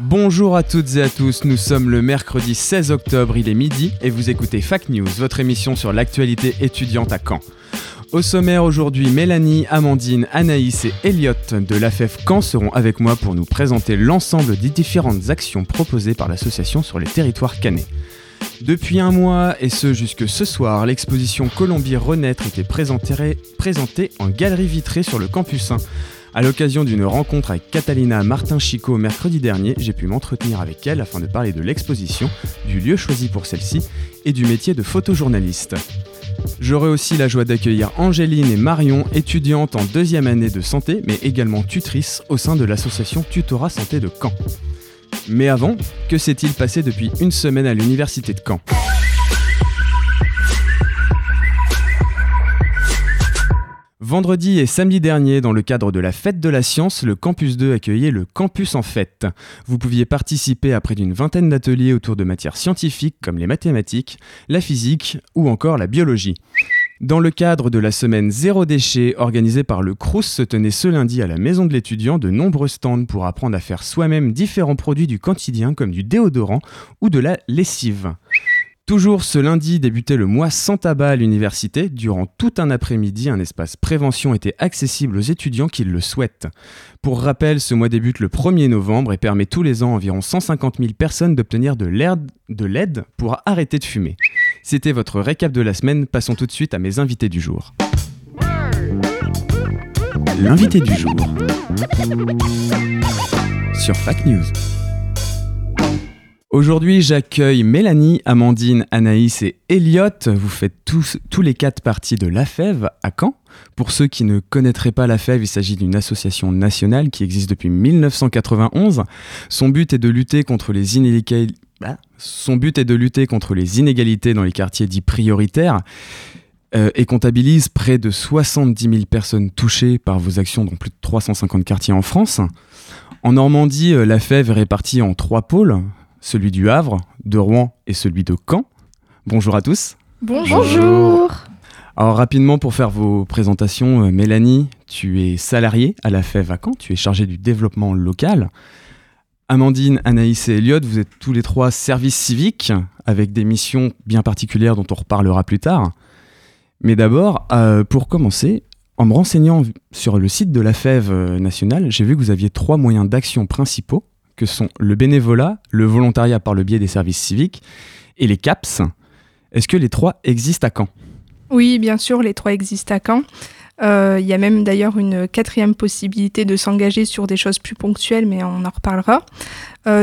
Bonjour à toutes et à tous, nous sommes le mercredi 16 octobre, il est midi et vous écoutez FAC News, votre émission sur l'actualité étudiante à Caen. Au sommaire aujourd'hui, Mélanie, Amandine, Anaïs et Elliot de l'AFEF Caen seront avec moi pour nous présenter l'ensemble des différentes actions proposées par l'association sur les territoires cannais. Depuis un mois, et ce jusque ce soir, l'exposition Colombie renaître était présentée en galerie vitrée sur le campus 1. À l'occasion d'une rencontre avec Catalina Martín Chico mercredi dernier, j'ai pu m'entretenir avec elle afin de parler de l'exposition, du lieu choisi pour celle-ci et du métier de photojournaliste. J'aurai aussi la joie d'accueillir Angéline et Marion, étudiantes en deuxième année de santé, mais également tutrices au sein de l'association Tutorat Santé de Caen. Mais avant, que s'est-il passé depuis une semaine à l'université de Caen ? Vendredi et samedi dernier, dans le cadre de la Fête de la Science, le Campus 2 accueillait le Campus en Fête. Vous pouviez participer à près d'une vingtaine d'ateliers autour de matières scientifiques comme les mathématiques, la physique ou encore la biologie. Dans le cadre de la semaine Zéro Déchet, organisée par le CRUS, se tenaient ce lundi à la Maison de l'étudiant de nombreux stands pour apprendre à faire soi-même différents produits du quotidien comme du déodorant ou de la lessive. Toujours ce lundi débutait le mois sans tabac à l'université. Durant tout un après-midi, un espace prévention était accessible aux étudiants qui le souhaitent. Pour rappel, ce mois débute le 1er novembre et permet tous les ans environ 150 000 personnes d'obtenir de l'aide pour arrêter de fumer. C'était votre récap de la semaine, passons tout de suite à mes invités du jour. L'invité du jour sur FAC News. Aujourd'hui, j'accueille Mélanie, Amandine, Anaïs et Elliot. Vous faites tous les quatre partie de l'AFEV à Caen. Pour ceux qui ne connaîtraient pas l'AFEV, il s'agit d'une association nationale qui existe depuis 1991. Son but est de lutter contre les inégalités dans les quartiers dits prioritaires et comptabilise près de 70 000 personnes touchées par vos actions dans plus de 350 quartiers en France. En Normandie, l'AFEV est répartie en trois pôles. Celui du Havre, de Rouen et celui de Caen. Bonjour à tous. Bonjour. Alors rapidement, pour faire vos présentations, Mélanie, tu es salariée à l'AFEV à Caen, tu es chargée du développement local. Amandine, Anaïs et Elliot, vous êtes tous les trois services civiques avec des missions bien particulières dont on reparlera plus tard. Mais d'abord, pour commencer, en me renseignant sur le site de l'AFEV nationale, j'ai vu que vous aviez trois moyens d'action principaux, que sont le bénévolat, le volontariat par le biais des services civiques et les CAPS. Est-ce que les trois existent à Caen ? Oui, bien sûr, les trois existent à Caen. Y a même d'ailleurs une quatrième possibilité de s'engager sur des choses plus ponctuelles, mais on en reparlera.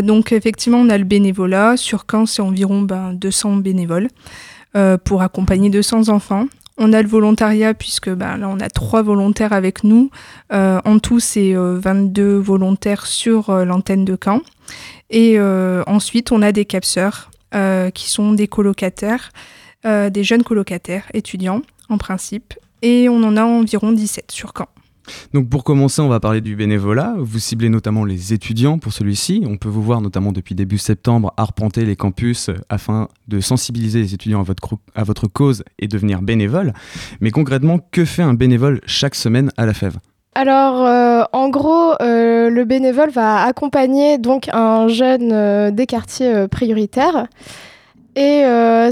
Donc effectivement, on a le bénévolat. Sur Caen, c'est environ 200 bénévoles pour accompagner 200 enfants. On a le volontariat puisque là on a 3 volontaires avec nous. En tout c'est 22 volontaires sur l'antenne de Caen. Et ensuite on a des capseurs qui sont des colocataires, des jeunes colocataires étudiants en principe. Et on en a environ 17 sur Caen. Donc pour commencer, on va parler du bénévolat. Vous ciblez notamment les étudiants pour celui-ci. On peut vous voir notamment depuis début septembre arpenter les campus afin de sensibiliser les étudiants à votre cause et devenir bénévole. Mais concrètement, que fait un bénévole chaque semaine à l'AFEV ? Alors en gros, le bénévole va accompagner donc un jeune des quartiers prioritaires. Et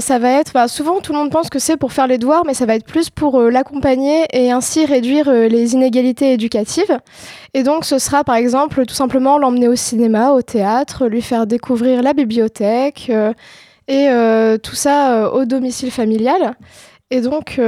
ça va être, souvent tout le monde pense que c'est pour faire les devoirs, mais ça va être plus pour l'accompagner et ainsi réduire les inégalités éducatives. Et donc ce sera par exemple tout simplement l'emmener au cinéma, au théâtre, lui faire découvrir la bibliothèque et tout ça au domicile familial. Et donc,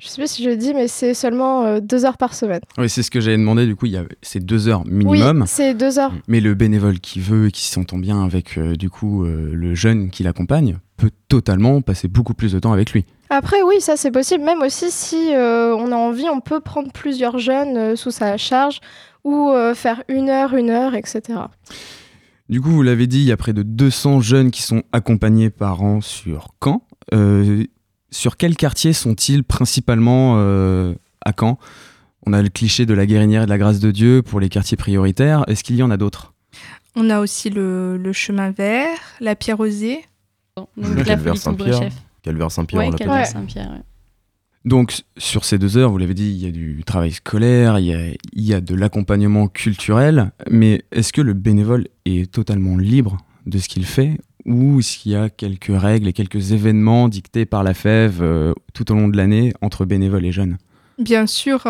je ne sais pas si je le dis, mais c'est seulement 2 heures par semaine. Oui, c'est ce que j'avais demandé, du coup, c'est 2 heures minimum. Oui, c'est 2 heures. Mais le bénévole qui veut et qui s'entend bien avec le jeune qui l'accompagne peut totalement passer beaucoup plus de temps avec lui. Après, oui, ça c'est possible. Même aussi, si on a envie, on peut prendre plusieurs jeunes sous sa charge ou faire une heure, etc. Du coup, vous l'avez dit, il y a près de 200 jeunes qui sont accompagnés par an sur Caen. Sur quel quartier sont-ils principalement à Caen ? On a le cliché de la Guérinière et de la Grâce de Dieu pour les quartiers prioritaires. Est-ce qu'il y en a d'autres ? On a aussi le Chemin Vert, la Pierre Rosée. Calvaire Saint-Pierre. Calvaire Saint-Pierre, on l'appelle. Calvaire Saint-Pierre, ouais. Donc, sur ces 2 heures, vous l'avez dit, il y a du travail scolaire, il y a de l'accompagnement culturel, mais est-ce que le bénévole est totalement libre de ce qu'il fait ou est-ce qu'il y a quelques règles et quelques événements dictés par la FEV tout au long de l'année entre bénévoles et jeunes ? Bien sûr,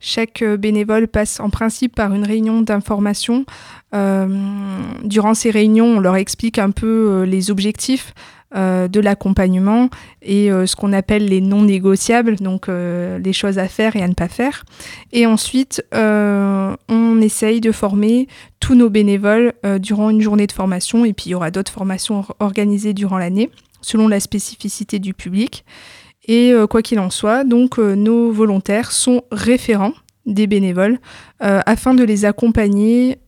chaque bénévole passe en principe par une réunion d'information. Durant ces réunions, on leur explique un peu les objectifs de l'accompagnement et ce qu'on appelle les non négociables, donc les choses à faire et à ne pas faire. Et ensuite, on essaye de former tous nos bénévoles durant une journée de formation et puis il y aura d'autres formations organisées durant l'année, selon la spécificité du public. Et quoi qu'il en soit, donc nos volontaires sont référents des bénévoles afin de les accompagner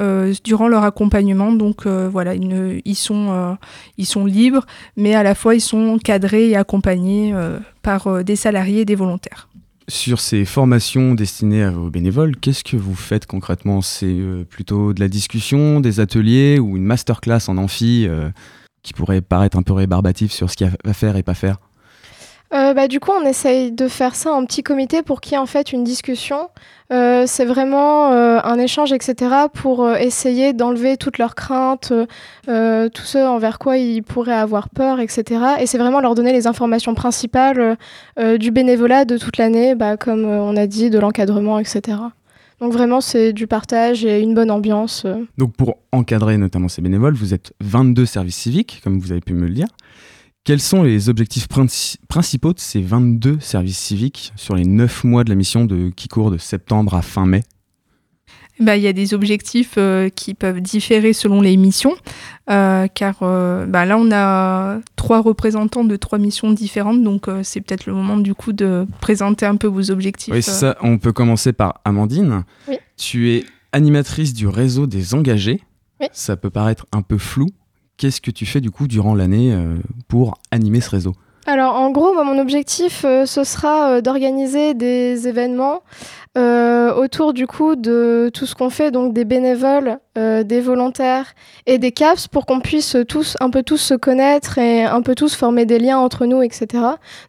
durant leur accompagnement. Donc voilà, ils sont libres, mais à la fois ils sont cadrés et accompagnés par des salariés et des volontaires. Sur ces formations destinées aux bénévoles, qu'est-ce que vous faites concrètement ? C'est plutôt de la discussion, des ateliers ou une masterclass en amphi qui pourrait paraître un peu rébarbatif sur ce qu'il y a à faire et pas faire ? Du coup, on essaye de faire ça en petit comité pour qu'il y ait en fait une discussion. C'est vraiment un échange, etc. pour essayer d'enlever toutes leurs craintes, tout ce envers quoi ils pourraient avoir peur, etc. Et c'est vraiment leur donner les informations principales du bénévolat de toute l'année, comme on a dit, de l'encadrement, etc. Donc vraiment, c'est du partage et une bonne ambiance. Donc pour encadrer notamment ces bénévoles, vous êtes 22 services civiques, comme vous avez pu me le dire. Quels sont les objectifs principaux de ces 22 services civiques sur les 9 mois de la mission qui court de septembre à fin mai ? Il y a des objectifs qui peuvent différer selon les missions, car on a 3 représentants de 3 missions différentes, donc c'est peut-être le moment du coup de présenter un peu vos objectifs. Oui, ça, on peut commencer par Amandine. Oui. Tu es animatrice du réseau des engagés. Oui. Ça peut paraître un peu flou. Qu'est-ce que tu fais du coup durant l'année pour animer ce réseau ? Alors en gros, mon objectif, ce sera d'organiser des événements autour du coup de tout ce qu'on fait, donc des bénévoles, des volontaires et des CAPS pour qu'on puisse tous se connaître et un peu tous former des liens entre nous, etc.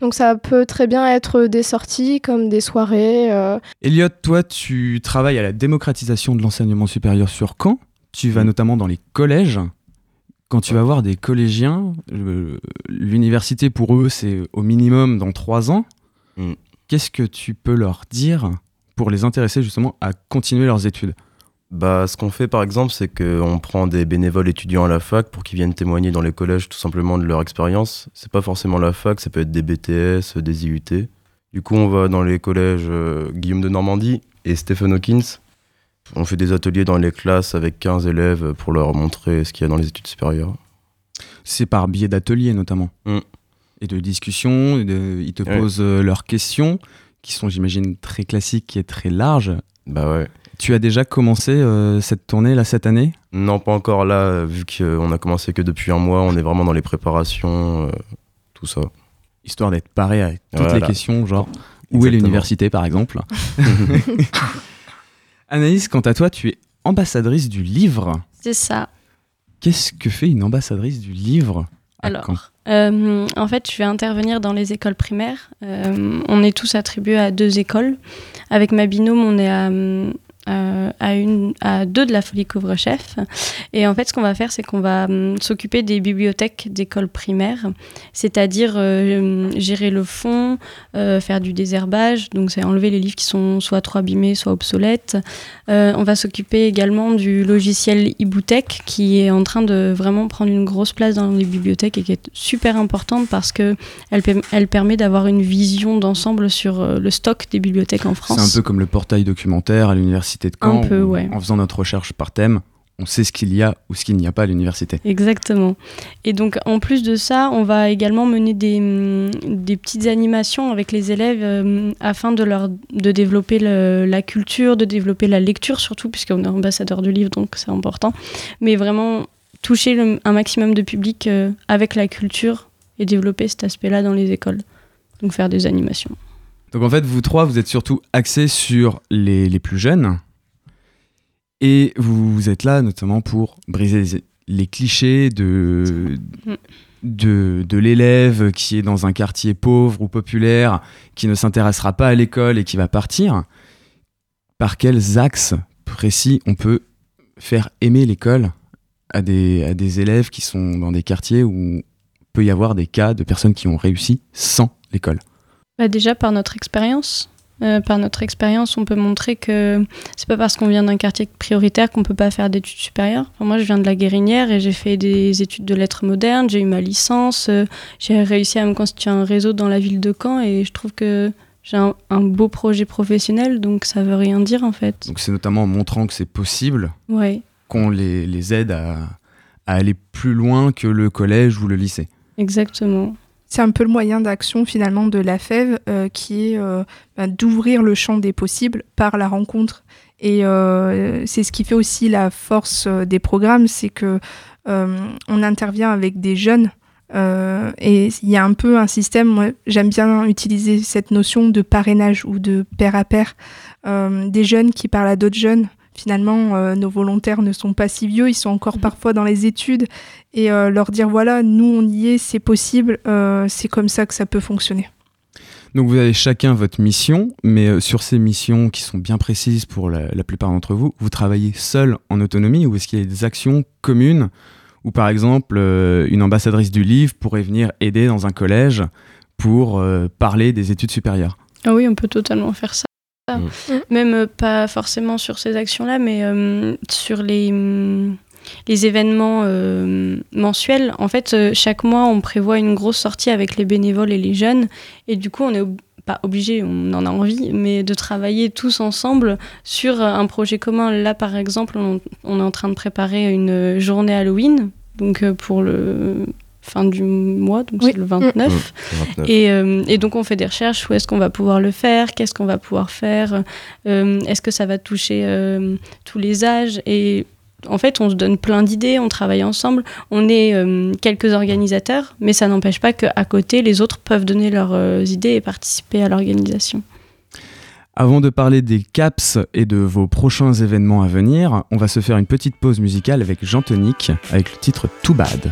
Donc ça peut très bien être des sorties comme des soirées. Elliot, toi tu travailles à la démocratisation de l'enseignement supérieur sur Caen. Tu vas notamment dans les collèges. Quand tu vas voir des collégiens, l'université pour eux, c'est au minimum dans 3 ans. Mm. Qu'est-ce que tu peux leur dire pour les intéresser justement à continuer leurs études ? Ce qu'on fait par exemple, c'est qu'on prend des bénévoles étudiants à la fac pour qu'ils viennent témoigner dans les collèges tout simplement de leur expérience. C'est pas forcément la fac, ça peut être des BTS, des IUT. Du coup, on va dans les collèges Guillaume de Normandie et Stephen Hawking. On fait des ateliers dans les classes avec 15 élèves pour leur montrer ce qu'il y a dans les études supérieures. C'est par biais d'ateliers notamment et de discussions. Ils te posent leurs questions qui sont, j'imagine, très classiques et très larges. Ouais. Tu as déjà commencé cette tournée là cette année ? Non, pas encore là, vu qu'on a commencé que depuis 1 mois. On est vraiment dans les préparations, tout ça. Histoire d'être paré à toutes les questions, genre où est l'université par exemple. Anaïs, quant à toi, tu es ambassadrice du livre. C'est ça. Qu'est-ce que fait une ambassadrice du livre ? Alors, en fait, je vais intervenir dans les écoles primaires. On est tous attribués à 2 écoles. Avec ma binôme, on est à 2 de la Folie Couvre-Chef. Et en fait, ce qu'on va faire, c'est qu'on va s'occuper des bibliothèques d'écoles primaires, c'est-à-dire gérer le fond, faire du désherbage, donc c'est enlever les livres qui sont soit trop abîmés, soit obsolètes. On va s'occuper également du logiciel e-bouteque qui est en train de vraiment prendre une grosse place dans les bibliothèques et qui est super importante parce qu'elle permet d'avoir une vision d'ensemble sur le stock des bibliothèques en France. C'est un peu comme le portail documentaire à l'université de Caen, en faisant notre recherche par thème, on sait ce qu'il y a ou ce qu'il n'y a pas à l'université. Exactement. Et donc, en plus de ça, on va également mener des petites animations avec les élèves afin de développer la culture, de développer la lecture surtout, puisqu'on est ambassadeur du livre, donc c'est important. Mais vraiment, toucher un maximum de public avec la culture et développer cet aspect-là dans les écoles. Donc, faire des animations. Donc, en fait, vous trois, vous êtes surtout axés sur les plus jeunes. Et vous êtes là notamment pour briser les clichés de l'élève qui est dans un quartier pauvre ou populaire, qui ne s'intéressera pas à l'école et qui va partir. Par quels axes précis on peut faire aimer l'école à des élèves qui sont dans des quartiers où peut y avoir des cas de personnes qui ont réussi sans l'école? Déjà par notre expérience. On peut montrer que c'est pas parce qu'on vient d'un quartier prioritaire qu'on peut pas faire d'études supérieures. Enfin, moi, je viens de la Guérinière et j'ai fait des études de lettres modernes, j'ai eu ma licence, j'ai réussi à me constituer un réseau dans la ville de Caen et je trouve que j'ai un beau projet professionnel, donc ça veut rien dire en fait. Donc c'est notamment en montrant que c'est possible, ouais, qu'on les aide à aller plus loin que le collège ou le lycée. Exactement. C'est un peu le moyen d'action finalement de l'AFEV qui est d'ouvrir le champ des possibles par la rencontre. Et c'est ce qui fait aussi la force des programmes, c'est qu'on intervient avec des jeunes. Et il y a un peu un système, moi j'aime bien utiliser cette notion de parrainage ou de pair à pair, des jeunes qui parlent à d'autres jeunes. Finalement, nos volontaires ne sont pas si vieux, ils sont encore parfois dans les études et leur dire voilà, nous on y est, c'est possible, c'est comme ça que ça peut fonctionner. Donc vous avez chacun votre mission, mais sur ces missions qui sont bien précises pour la plupart d'entre vous, vous travaillez seul en autonomie ou est-ce qu'il y a des actions communes ou par exemple une ambassadrice du livre pourrait venir aider dans un collège pour parler des études supérieures? Ah oui, on peut totalement faire ça. Ah. Même pas forcément sur ces actions-là, mais sur les événements mensuels. En fait, chaque mois, on prévoit une grosse sortie avec les bénévoles et les jeunes. Et du coup, on n'est pas obligé, on en a envie, mais de travailler tous ensemble sur un projet commun. Là, par exemple, on est en train de préparer une journée Halloween, donc pour le... fin du mois, donc oui. C'est le 29. Et donc on fait des recherches, où est-ce qu'on va pouvoir le faire, qu'est-ce qu'on va pouvoir faire, est-ce que ça va toucher tous les âges, et en fait on se donne plein d'idées, on travaille ensemble, on est quelques organisateurs, mais ça n'empêche pas qu'à côté les autres peuvent donner leurs idées et participer à l'organisation. Avant de parler des CAPS et de vos prochains événements à venir, on va se faire une petite pause musicale avec Jean Tonique, avec le titre Too Bad.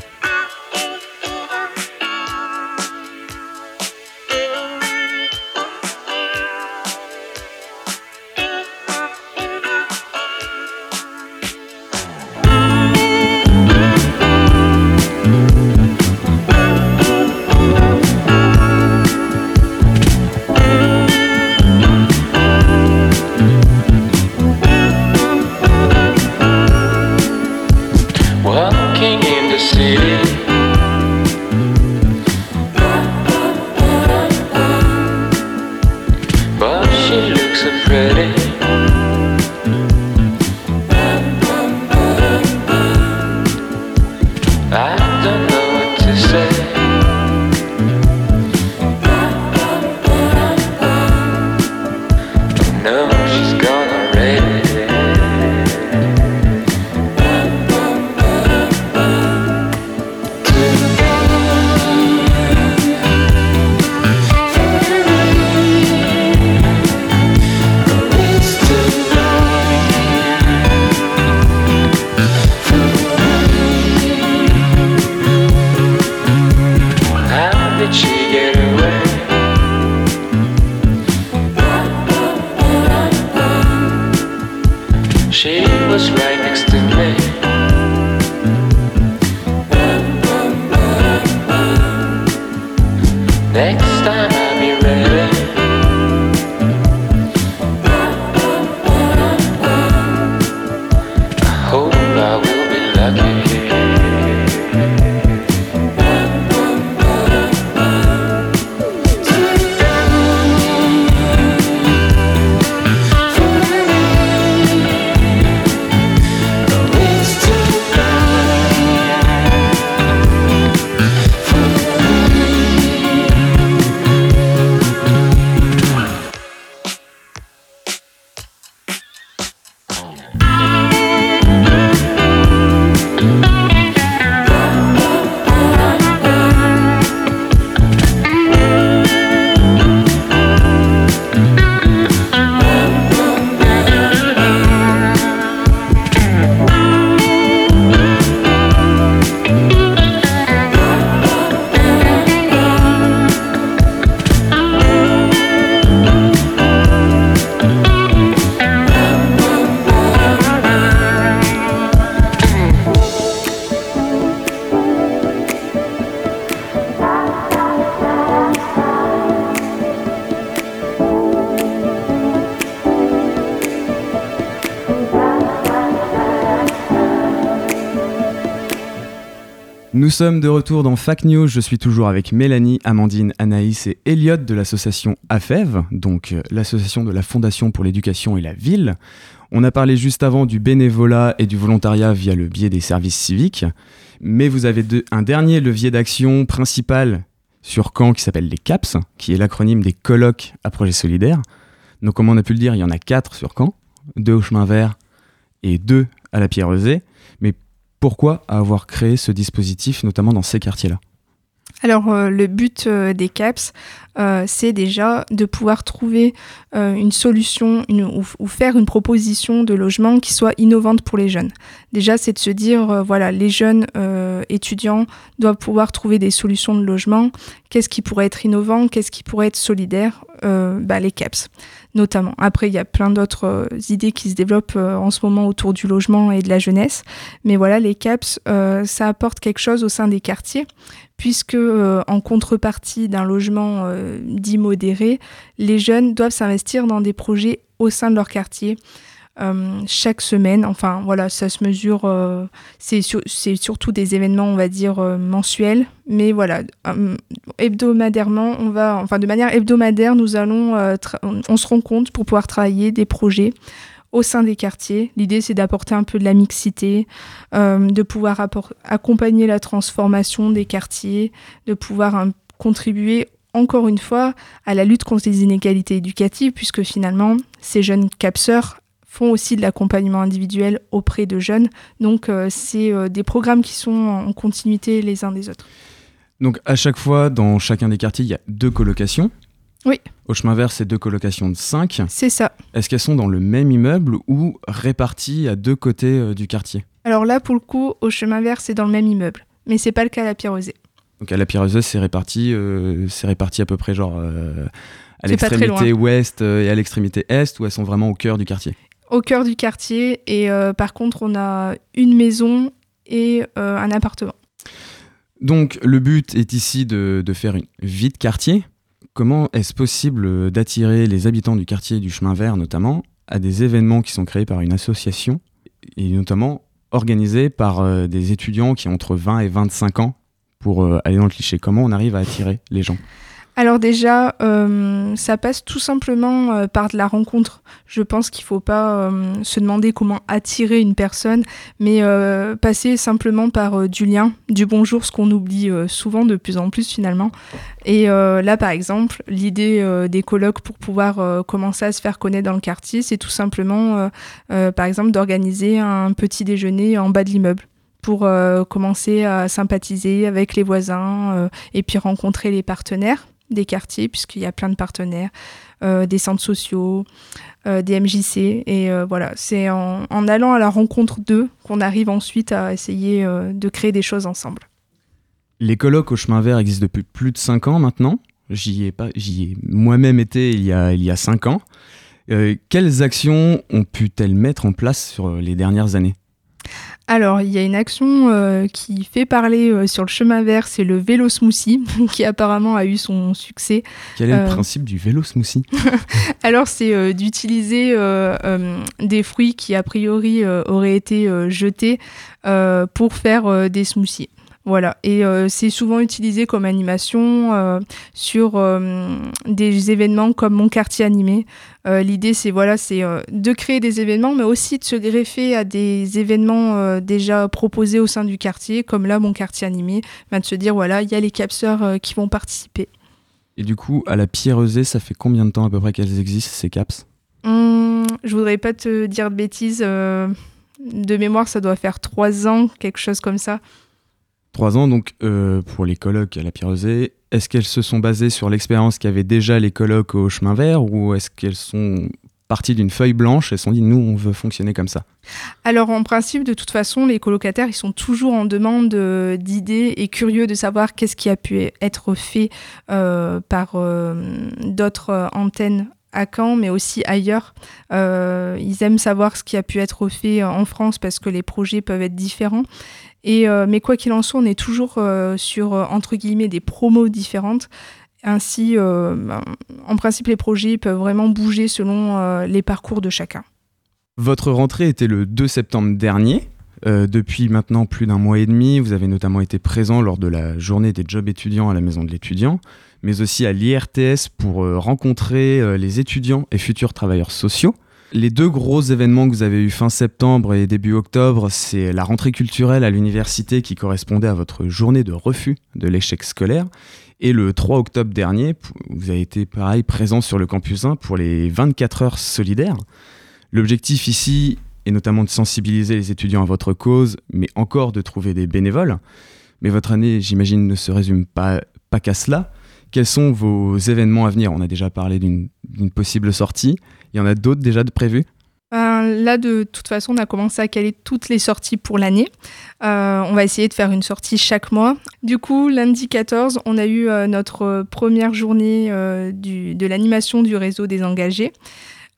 Nous sommes de retour dans FAC News, je suis toujours avec Mélanie, Amandine, Anaïs et Elliot de l'association AFEV, donc l'association de la Fondation pour l'éducation et la ville. On a parlé juste avant du bénévolat et du volontariat via le biais des services civiques, mais vous avez un dernier levier d'action principal sur Caen qui s'appelle les CAPS, qui est l'acronyme des colloques à projets solidaires. Donc comme on a pu le dire, il y en a 4 sur Caen, 2 au Chemin Vert et 2 à la Pierre Heuzé, mais pourquoi avoir créé ce dispositif, notamment dans ces quartiers-là ? Alors, le but des CAPS, c'est déjà de pouvoir trouver une solution ou faire une proposition de logement qui soit innovante pour les jeunes. Déjà, c'est de se dire, voilà, les jeunes étudiants doivent pouvoir trouver des solutions de logement. Qu'est-ce qui pourrait être innovant ? Qu'est-ce qui pourrait être solidaire ? Les CAPS, notamment. Après, il y a plein d'autres idées qui se développent en ce moment autour du logement et de la jeunesse. Mais voilà, les CAPS, ça apporte quelque chose au sein des quartiers, puisque en contrepartie d'un logement dit modéré, les jeunes doivent s'investir dans des projets au sein de leur quartier. Chaque semaine, enfin voilà, ça se mesure, c'est surtout des événements, on va dire, mensuels, mais voilà, hebdomadairement, de manière hebdomadaire, nous allons, on se rencontre pour pouvoir travailler des projets au sein des quartiers. L'idée, c'est d'apporter un peu de la mixité, de pouvoir accompagner la transformation des quartiers, de pouvoir contribuer encore une fois à la lutte contre les inégalités éducatives, puisque finalement, ces jeunes capseurs font aussi de l'accompagnement individuel auprès de jeunes. Donc, c'est des programmes qui sont en continuité les uns des autres. Donc, à chaque fois, dans chacun des quartiers, il y a 2 colocations. Oui. Au Chemin Vert, c'est 2 colocations de 5. C'est ça. Est-ce qu'elles sont dans le même immeuble ou réparties à 2 côtés du quartier ? Alors là, pour le coup, au Chemin Vert, c'est dans le même immeuble. Mais c'est pas le cas à la Pierre Heuzé. Donc, à la Pierre Heuzé, c'est réparti à peu près genre à l'extrémité ouest et à l'extrémité est, ou elles sont vraiment au cœur du quartier ? Au cœur du quartier, et par contre, on a une maison et un appartement. Donc, le but est ici de faire une vie de quartier. Comment est-ce possible d'attirer les habitants du quartier du Chemin Vert, notamment, à des événements qui sont créés par une association, et notamment organisés par des étudiants qui ont entre 20 et 25 ans, pour aller dans le cliché ? Comment on arrive à attirer les gens ? Alors déjà, ça passe tout simplement par de la rencontre. Je pense qu'il ne faut pas se demander comment attirer une personne, mais passer simplement par du lien, du bonjour, ce qu'on oublie souvent de plus en plus finalement. Et là, par exemple, l'idée des colloques pour pouvoir commencer à se faire connaître dans le quartier, c'est tout simplement, par exemple, d'organiser un petit déjeuner en bas de l'immeuble, pour commencer à sympathiser avec les voisins et puis rencontrer les partenaires des quartiers, puisqu'il y a plein de partenaires, des centres sociaux, des MJC, et voilà, c'est en allant à la rencontre d'eux qu'on arrive ensuite à essayer de créer des choses ensemble. Les colloques au Chemin Vert existent depuis plus de 5 ans maintenant, j'y ai moi-même été il y a 5 ans. Quelles actions ont pu-t-elles mettre en place sur les dernières années ? Alors, il y a une action qui fait parler sur le Chemin Vert, c'est le vélo smoothie, qui apparemment a eu son succès. Quel est le principe du vélo smoothie ? Alors, c'est d'utiliser des fruits qui, a priori, auraient été jetés pour faire des smoothies. Voilà, et c'est souvent utilisé comme animation sur des événements comme Mon Quartier Animé. L'idée, c'est, voilà, de créer des événements, mais aussi de se greffer à des événements déjà proposés au sein du quartier, comme là, Mon Quartier Animé, de se dire, voilà, il y a les capseurs qui vont participer. Et du coup, à la Pierre Heuzé, ça fait combien de temps à peu près qu'elles existent, ces caps ? Je voudrais pas te dire de bêtises. De mémoire, ça doit faire 3 ans, quelque chose comme ça. 3 ans, donc, pour les colloques à la Pierre Heuzé, est-ce qu'elles se sont basées sur l'expérience qu'avaient déjà les colloques au Chemin Vert, ou est-ce qu'elles sont parties d'une feuille blanche et se sont dit « nous, on veut fonctionner comme ça ». Alors, en principe, de toute façon, les colocataires, ils sont toujours en demande d'idées et curieux de savoir qu'est-ce qui a pu être fait par d'autres antennes à Caen, mais aussi ailleurs. Ils aiment savoir ce qui a pu être fait en France, parce que les projets peuvent être différents. Et, mais quoi qu'il en soit, on est toujours sur, entre guillemets, des promos différentes. Ainsi, en principe, les projets peuvent vraiment bouger selon les parcours de chacun. Votre rentrée était le 2 septembre dernier. Depuis maintenant plus d'un mois et demi, vous avez notamment été présent lors de la journée des jobs étudiants à la Maison de l'étudiant, mais aussi à l'IRTS pour rencontrer les étudiants et futurs travailleurs sociaux. Les deux gros événements que vous avez eus fin septembre et début octobre, c'est la rentrée culturelle à l'université qui correspondait à votre journée de refus de l'échec scolaire. Et le 3 octobre dernier, vous avez été pareil présent sur le campus 1 pour les 24 heures solidaires. L'objectif ici est notamment de sensibiliser les étudiants à votre cause, mais encore de trouver des bénévoles. Mais votre année, j'imagine, ne se résume pas qu'à cela. Quels sont vos événements à venir ? On a déjà parlé d'une possible sortie. Il y en a d'autres déjà de prévues ? Là, de toute façon, on a commencé à caler toutes les sorties pour l'année. On va essayer de faire une sortie chaque mois. Du coup, lundi 14, on a eu notre première journée de l'animation du réseau des engagés.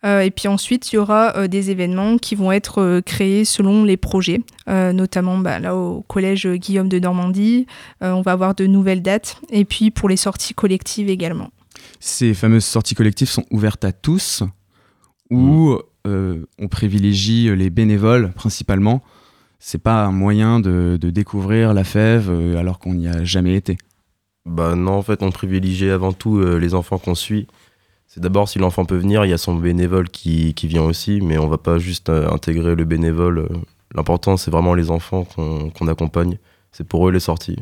Et puis ensuite, il y aura des événements qui vont être créés selon les projets, notamment là au collège Guillaume de Normandie. On va avoir de nouvelles dates et puis pour les sorties collectives également. Ces fameuses sorties collectives sont ouvertes à tous ou on privilégie les bénévoles principalement. C'est pas un moyen de découvrir la fève alors qu'on n'y a jamais été. Non, en fait, on privilégie avant tout les enfants qu'on suit. C'est d'abord si l'enfant peut venir, il y a son bénévole qui vient aussi, mais on ne va pas juste intégrer le bénévole. L'important, c'est vraiment les enfants qu'on accompagne. C'est pour eux les sorties.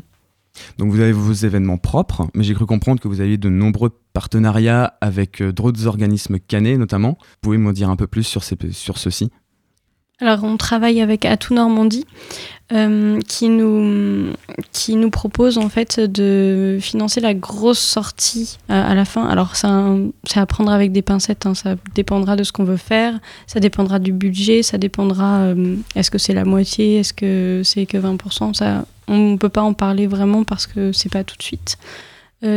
Donc vous avez vos événements propres, mais j'ai cru comprendre que vous aviez de nombreux partenariats avec d'autres organismes canés notamment. Vous pouvez m'en dire un peu plus sur ceux-ci ? Alors on travaille avec Atout Normandie qui nous propose en fait de financer la grosse sortie à la fin. Alors c'est à prendre avec des pincettes, hein. Ça dépendra de ce qu'on veut faire, ça dépendra du budget, ça dépendra est-ce que c'est la moitié, est-ce que c'est que 20%, ça, on ne peut pas en parler vraiment parce que c'est pas tout de suite.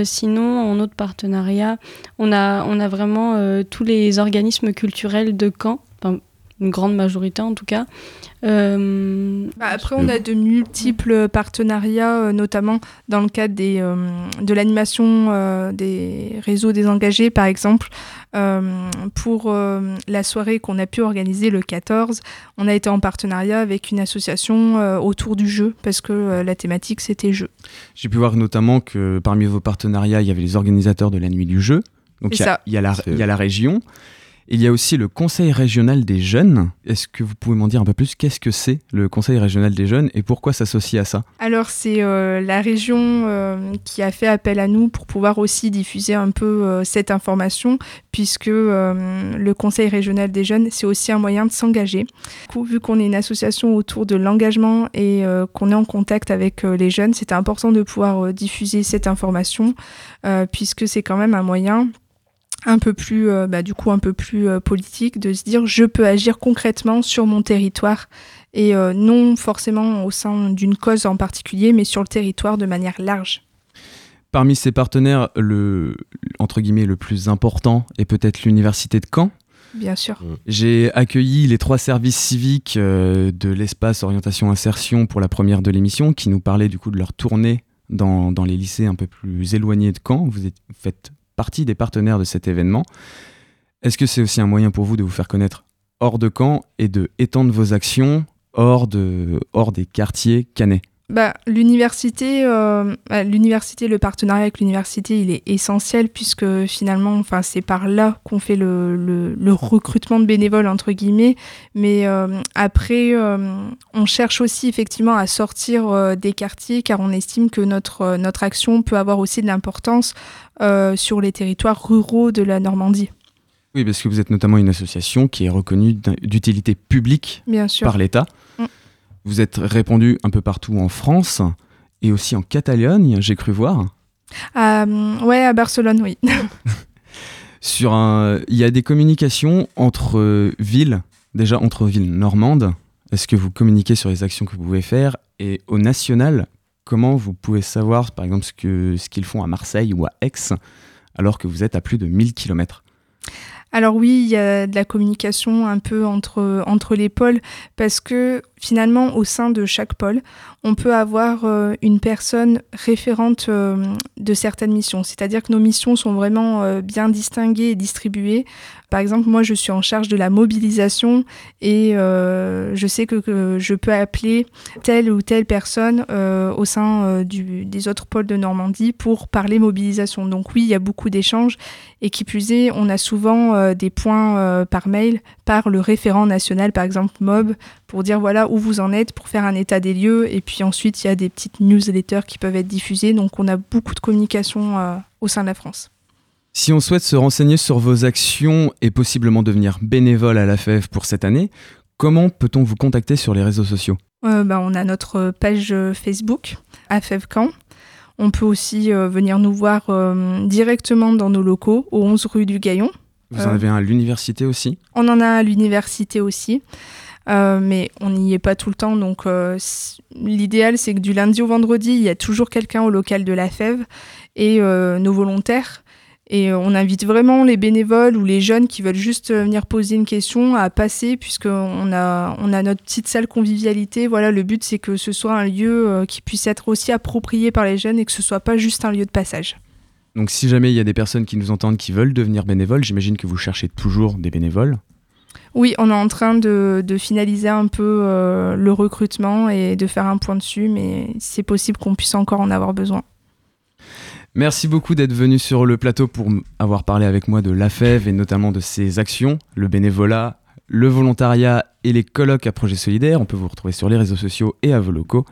Sinon, en autre partenariat, on a vraiment tous les organismes culturels de Caen, une grande majorité en tout cas. Après, on a de multiples partenariats, notamment dans le cadre de l'animation des réseaux désengagés, par exemple. Pour la soirée qu'on a pu organiser le 14, on a été en partenariat avec une association autour du jeu, parce que la thématique, c'était jeu. J'ai pu voir notamment que parmi vos partenariats, il y avait les organisateurs de la nuit du jeu. Donc il y a la région. Il y a aussi le Conseil Régional des Jeunes. Est-ce que vous pouvez m'en dire un peu plus ? Qu'est-ce que c'est le Conseil Régional des Jeunes et pourquoi s'associer à ça ? Alors c'est la région qui a fait appel à nous pour pouvoir aussi diffuser un peu cette information puisque le Conseil Régional des Jeunes, c'est aussi un moyen de s'engager. Du coup, vu qu'on est une association autour de l'engagement et qu'on est en contact avec les jeunes, c'était important de pouvoir diffuser cette information puisque c'est quand même un moyen un peu plus politique, de se dire je peux agir concrètement sur mon territoire et non forcément au sein d'une cause en particulier, mais sur le territoire de manière large. Parmi ces partenaires, entre guillemets, le plus important est peut-être l'Université de Caen. Bien sûr. J'ai accueilli les trois services civiques de l'espace orientation-insertion pour la première de l'émission qui nous parlaient du coup de leur tournée dans les lycées un peu plus éloignés de Caen. Vous faites partie des partenaires de cet événement. Est-ce que c'est aussi un moyen pour vous de vous faire connaître hors de Caen et de étendre vos actions hors des quartiers cannais ? L'université, le partenariat avec l'université, il est essentiel puisque finalement, c'est par là qu'on fait le recrutement de bénévoles entre guillemets. Mais après, on cherche aussi effectivement à sortir des quartiers car on estime que notre action peut avoir aussi de l'importance sur les territoires ruraux de la Normandie. Oui, parce que vous êtes notamment une association qui est reconnue d'utilité publique par l'État. Mmh. Vous êtes répandu un peu partout en France et aussi en Catalogne, j'ai cru voir. Ouais, à Barcelone, oui. Il y a des communications entre villes, déjà entre villes normandes. Est-ce que vous communiquez sur les actions que vous pouvez faire ? Et au national, comment vous pouvez savoir, par exemple, ce qu'ils font à Marseille ou à Aix, alors que vous êtes à plus de 1000 km ? Alors oui, il y a de la communication un peu entre les pôles, parce que finalement, au sein de chaque pôle, on peut avoir une personne référente de certaines missions. C'est-à-dire que nos missions sont vraiment bien distinguées et distribuées. Par exemple, moi, je suis en charge de la mobilisation et je sais que je peux appeler telle ou telle personne au sein des autres pôles de Normandie pour parler mobilisation. Donc oui, il y a beaucoup d'échanges et qui plus est, on a souvent des points par mail, par le référent national, par exemple MOB, pour dire voilà où vous en êtes, pour faire un état des lieux. Et puis ensuite, il y a des petites newsletters qui peuvent être diffusées. Donc on a beaucoup de communication au sein de la France. Si on souhaite se renseigner sur vos actions et possiblement devenir bénévole à l'AFEF pour cette année, comment peut-on vous contacter sur les réseaux sociaux ? On a notre page Facebook, AFEF Caen. On peut aussi venir nous voir directement dans nos locaux, au 11 rue du Gaillon. Vous en avez un à l'université aussi ? On en a à l'université aussi. Mais on n'y est pas tout le temps, donc l'idéal c'est que du lundi au vendredi, il y a toujours quelqu'un au local de l'AFEV et nos volontaires. Et on invite vraiment les bénévoles ou les jeunes qui veulent juste venir poser une question à passer, puisqu'on a notre petite salle convivialité. Voilà, le but c'est que ce soit un lieu qui puisse être aussi approprié par les jeunes et que ce soit pas juste un lieu de passage. Donc si jamais il y a des personnes qui nous entendent qui veulent devenir bénévoles, j'imagine que vous cherchez toujours des bénévoles. Oui, on est en train de finaliser un peu le recrutement et de faire un point dessus, mais c'est possible qu'on puisse encore en avoir besoin. Merci beaucoup d'être venu sur le plateau pour avoir parlé avec moi de l'AFEV et notamment de ses actions, le bénévolat, le volontariat et les colloques à Projets Solidaires. On peut vous retrouver sur les réseaux sociaux et à vos locaux.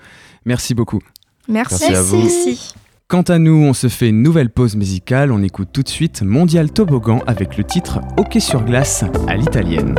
Merci beaucoup. Merci à vous. Merci. Quant à nous, on se fait une nouvelle pause musicale. On écoute tout de suite Mondial Toboggan avec le titre « Hockey sur glace à l'italienne ».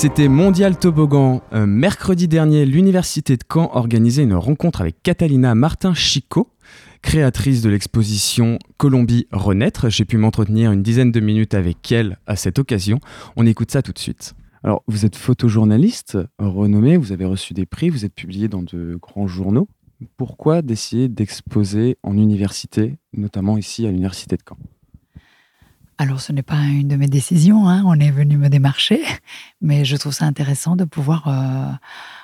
C'était Mondial Toboggan. Mercredi dernier, l'Université de Caen organisait une rencontre avec Catalina Martín Chico, créatrice de l'exposition Colombie renaître. J'ai pu m'entretenir une dizaine de minutes avec elle à cette occasion. On écoute ça tout de suite. Alors, vous êtes photojournaliste renommée, vous avez reçu des prix, vous êtes publié dans de grands journaux. Pourquoi décider d'exposer en université, notamment ici à l'Université de Caen ? Alors, ce n'est pas une de mes décisions, hein. On est venu me démarcher, mais je trouve ça intéressant de pouvoir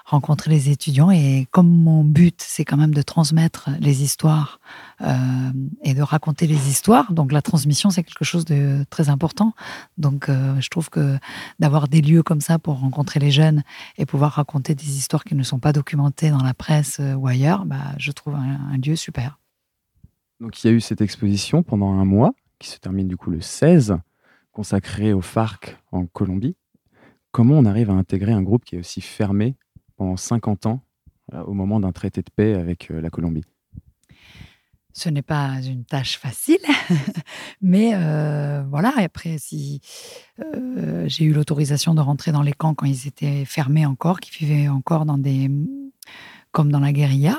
rencontrer les étudiants. Et comme mon but, c'est quand même de transmettre les histoires et de raconter les histoires, donc la transmission, c'est quelque chose de très important. Donc, je trouve que d'avoir des lieux comme ça pour rencontrer les jeunes et pouvoir raconter des histoires qui ne sont pas documentées dans la presse ou ailleurs, bah, je trouve un lieu super. Donc, il y a eu cette exposition pendant un mois, qui se termine du coup le 16, consacré au FARC en Colombie. Comment on arrive à intégrer un groupe qui est aussi fermé pendant 50 ans au moment d'un traité de paix avec la Colombie ? Ce n'est pas une tâche facile, mais voilà. Et après, si j'ai eu l'autorisation de rentrer dans les camps quand ils étaient fermés encore, qu'ils vivaient encore dans des, comme dans la guérilla.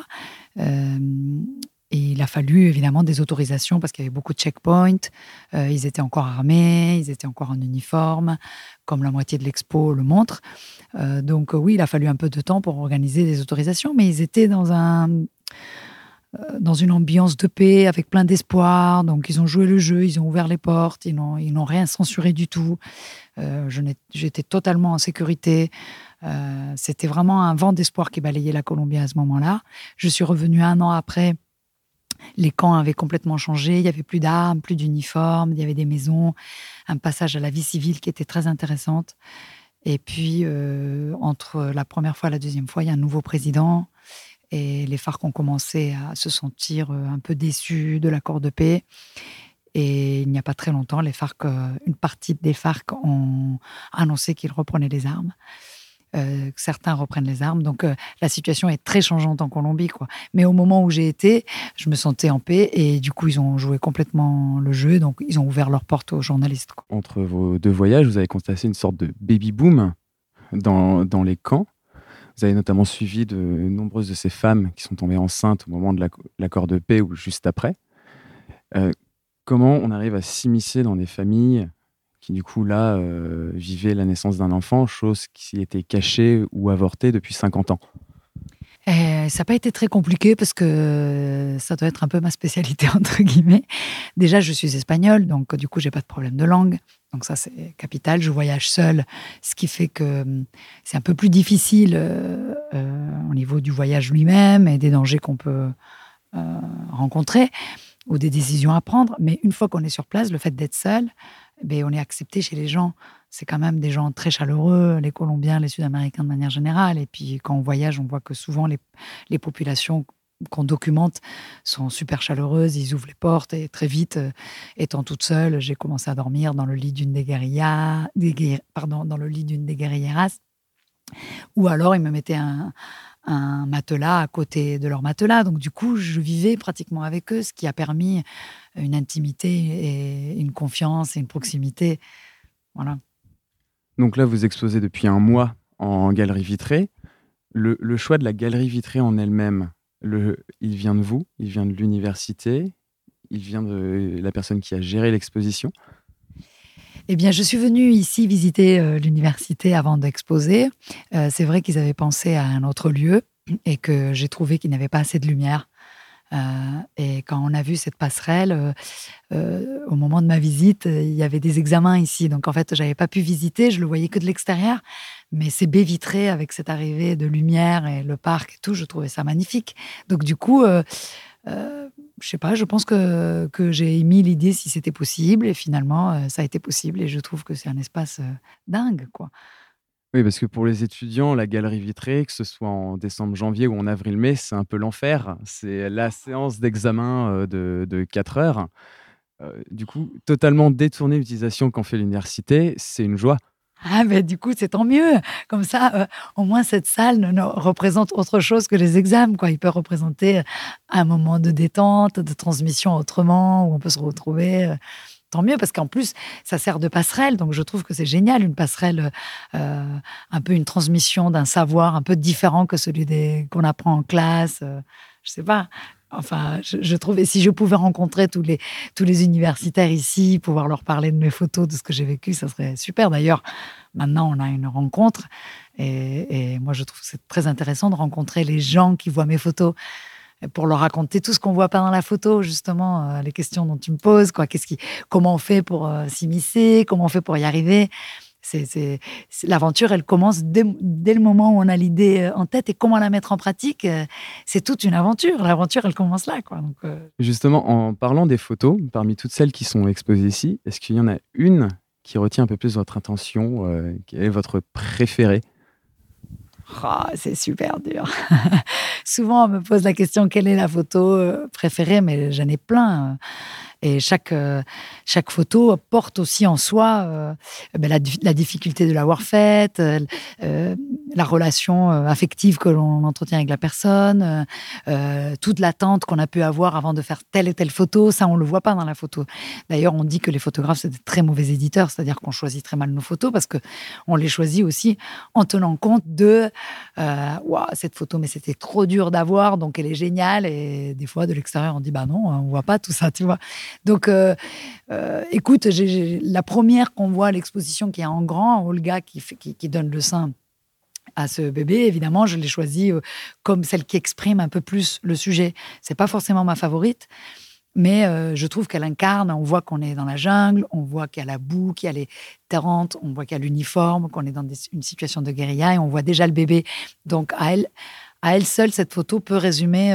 Et il a fallu évidemment des autorisations parce qu'il y avait beaucoup de checkpoints, ils étaient encore armés, ils étaient encore en uniforme, comme la moitié de l'expo le montre. Donc oui, il a fallu un peu de temps pour organiser des autorisations, mais ils étaient dans une ambiance de paix, avec plein d'espoir. Donc ils ont joué le jeu, ils ont ouvert les portes, ils n'ont rien censuré du tout. J'étais totalement en sécurité. C'était vraiment un vent d'espoir qui balayait la Colombie à ce moment-là. Je suis revenue un an après. Les camps avaient complètement changé, il n'y avait plus d'armes, plus d'uniformes, il y avait des maisons, un passage à la vie civile qui était très intéressante. Et puis, entre la première fois et la deuxième fois, il y a un nouveau président et les FARC ont commencé à se sentir un peu déçus de l'accord de paix. Et il n'y a pas très longtemps, les FARC, une partie des FARC ont annoncé qu'ils reprenaient les armes. Certains reprennent les armes, donc la situation est très changeante en Colombie, quoi. Mais au moment où j'ai été, je me sentais en paix et du coup ils ont joué complètement le jeu, donc ils ont ouvert leurs portes aux journalistes, quoi. Entre vos deux voyages, vous avez constaté une sorte de baby boom dans les camps. Vous avez notamment suivi de nombreuses de ces femmes qui sont tombées enceintes au moment de l'accord de paix ou juste après. Comment on arrive à s'immiscer dans des familles qui du coup là vivait la naissance d'un enfant, chose qui était cachée ou avortée depuis 50 ans. Ça n'a pas été très compliqué parce que ça doit être un peu ma spécialité entre guillemets. Déjà, je suis espagnole, donc du coup, j'ai pas de problème de langue. Donc ça, c'est capital. Je voyage seule, ce qui fait que c'est un peu plus difficile au niveau du voyage lui-même et des dangers qu'on peut rencontrer ou des décisions à prendre. Mais une fois qu'on est sur place, le fait d'être seule, ben, on est accepté chez les gens. C'est quand même des gens très chaleureux, les Colombiens, les Sud-Américains de manière générale. Et puis, quand on voyage, on voit que souvent, les populations qu'on documente sont super chaleureuses. Ils ouvrent les portes et très vite, étant toute seule, j'ai commencé à dormir dans le lit d'une des guérillas, dans le lit d'une des guérilleras. Ou alors, ils me mettaient un matelas à côté de leur matelas. Donc, du coup, je vivais pratiquement avec eux, ce qui a permis une intimité et une confiance et une proximité. Voilà. Donc là, vous exposez depuis un mois en galerie vitrée. Le choix de la galerie vitrée en elle-même, il vient de vous, il vient de l'université, il vient de la personne qui a géré l'exposition. Eh bien, je suis venue ici visiter l'université avant d'exposer. C'est vrai qu'ils avaient pensé à un autre lieu et que j'ai trouvé qu'il n'y avait pas assez de lumière. Et quand on a vu cette passerelle, au moment de ma visite, il y avait des examens ici. Donc, en fait, je n'avais pas pu visiter, je ne le voyais que de l'extérieur. Mais ces baies vitrées, avec cette arrivée de lumière et le parc et tout, je trouvais ça magnifique. Donc, du coup... je sais pas, je pense que j'ai émis l'idée si c'était possible et finalement ça a été possible et je trouve que c'est un espace dingue, quoi. Oui, parce que pour les étudiants, la galerie vitrée, que ce soit en décembre, janvier ou en avril, mai, c'est un peu l'enfer. C'est la séance d'examen de 4 heures. Du coup, totalement détourner l'utilisation qu'en fait l'université, c'est une joie. Ah ben du coup c'est tant mieux, comme ça au moins cette salle ne représente autre chose que les examens, quoi. Il peut représenter un moment de détente, de transmission autrement, où on peut se retrouver tant mieux, parce qu'en plus, ça sert de passerelle. Donc, je trouve que c'est génial, une passerelle, un peu une transmission d'un savoir un peu différent que celui qu'on apprend en classe. Je sais pas. Enfin, je trouve, et si je pouvais rencontrer tous les universitaires ici, pouvoir leur parler de mes photos, de ce que j'ai vécu, ça serait super. D'ailleurs, maintenant, on a une rencontre. Et moi, je trouve que c'est très intéressant de rencontrer les gens qui voient mes photos, pour leur raconter tout ce qu'on ne voit pas dans la photo, justement, les questions dont tu me poses, quoi. Comment on fait pour s'immiscer, comment on fait pour y arriver. L'aventure, elle commence dès le moment où on a l'idée en tête, et comment la mettre en pratique, c'est toute une aventure. L'aventure, elle commence là, quoi. Donc, Justement, en parlant des photos, parmi toutes celles qui sont exposées ici, est-ce qu'il y en a une qui retient un peu plus votre attention, qui est votre préférée? Oh, c'est super dur. Souvent, on me pose la question, quelle est la photo préférée? Mais j'en ai plein. Et chaque photo porte aussi en soi la difficulté de l'avoir faite, la relation affective que l'on entretient avec la personne, toute l'attente qu'on a pu avoir avant de faire telle et telle photo. Ça, on ne le voit pas dans la photo. D'ailleurs, on dit que les photographes, c'est des très mauvais éditeurs, c'est-à-dire qu'on choisit très mal nos photos parce qu'on les choisit aussi en tenant compte de « cette photo, mais c'était trop dur d'avoir, donc elle est géniale ». Et des fois, de l'extérieur, on dit « bah non, on ne voit pas tout ça, tu vois ». Donc, écoute, j'ai la première qu'on voit à l'exposition qui est en grand, Olga qui donne le sein à ce bébé, évidemment, je l'ai choisie comme celle qui exprime un peu plus le sujet. C'est pas forcément ma favorite, mais je trouve qu'elle incarne. On voit qu'on est dans la jungle, on voit qu'il y a la boue, qu'il y a les terrentes, on voit qu'il y a l'uniforme, qu'on est dans une situation de guérilla, et on voit déjà le bébé. Donc, à elle seule, cette photo peut résumer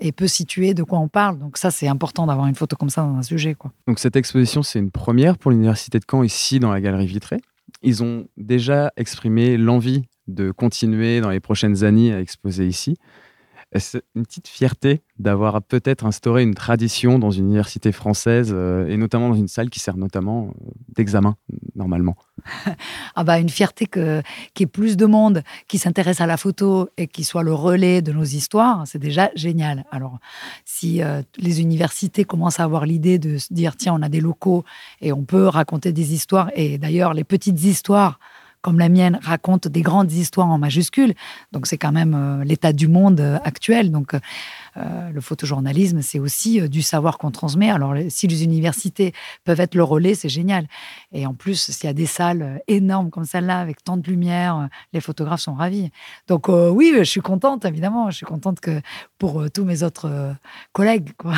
et peut situer de quoi on parle. Donc ça, c'est important d'avoir une photo comme ça dans un sujet, quoi. Donc cette exposition, c'est une première pour l'Université de Caen, ici, dans la Galerie Vitrée. Ils ont déjà exprimé l'envie de continuer dans les prochaines années à exposer ici. C'est une petite fierté d'avoir peut-être instauré une tradition dans une université française, et notamment dans une salle qui sert notamment d'examen, normalement. Une fierté qu'il y ait plus de monde qui s'intéresse à la photo et qui soit le relais de nos histoires, c'est déjà génial. Alors, si les universités commencent à avoir l'idée de se dire « tiens, on a des locaux et on peut raconter des histoires », et d'ailleurs, les petites histoires comme la mienne, raconte des grandes histoires en majuscules. Donc, c'est quand même l'état du monde actuel. Donc, le photojournalisme, c'est aussi du savoir qu'on transmet. Alors, si les universités peuvent être le relais, c'est génial. Et en plus, s'il y a des salles énormes comme celle-là, avec tant de lumière, les photographes sont ravis. Donc, oui, je suis contente, évidemment. Je suis contente que pour tous mes autres collègues, quoi.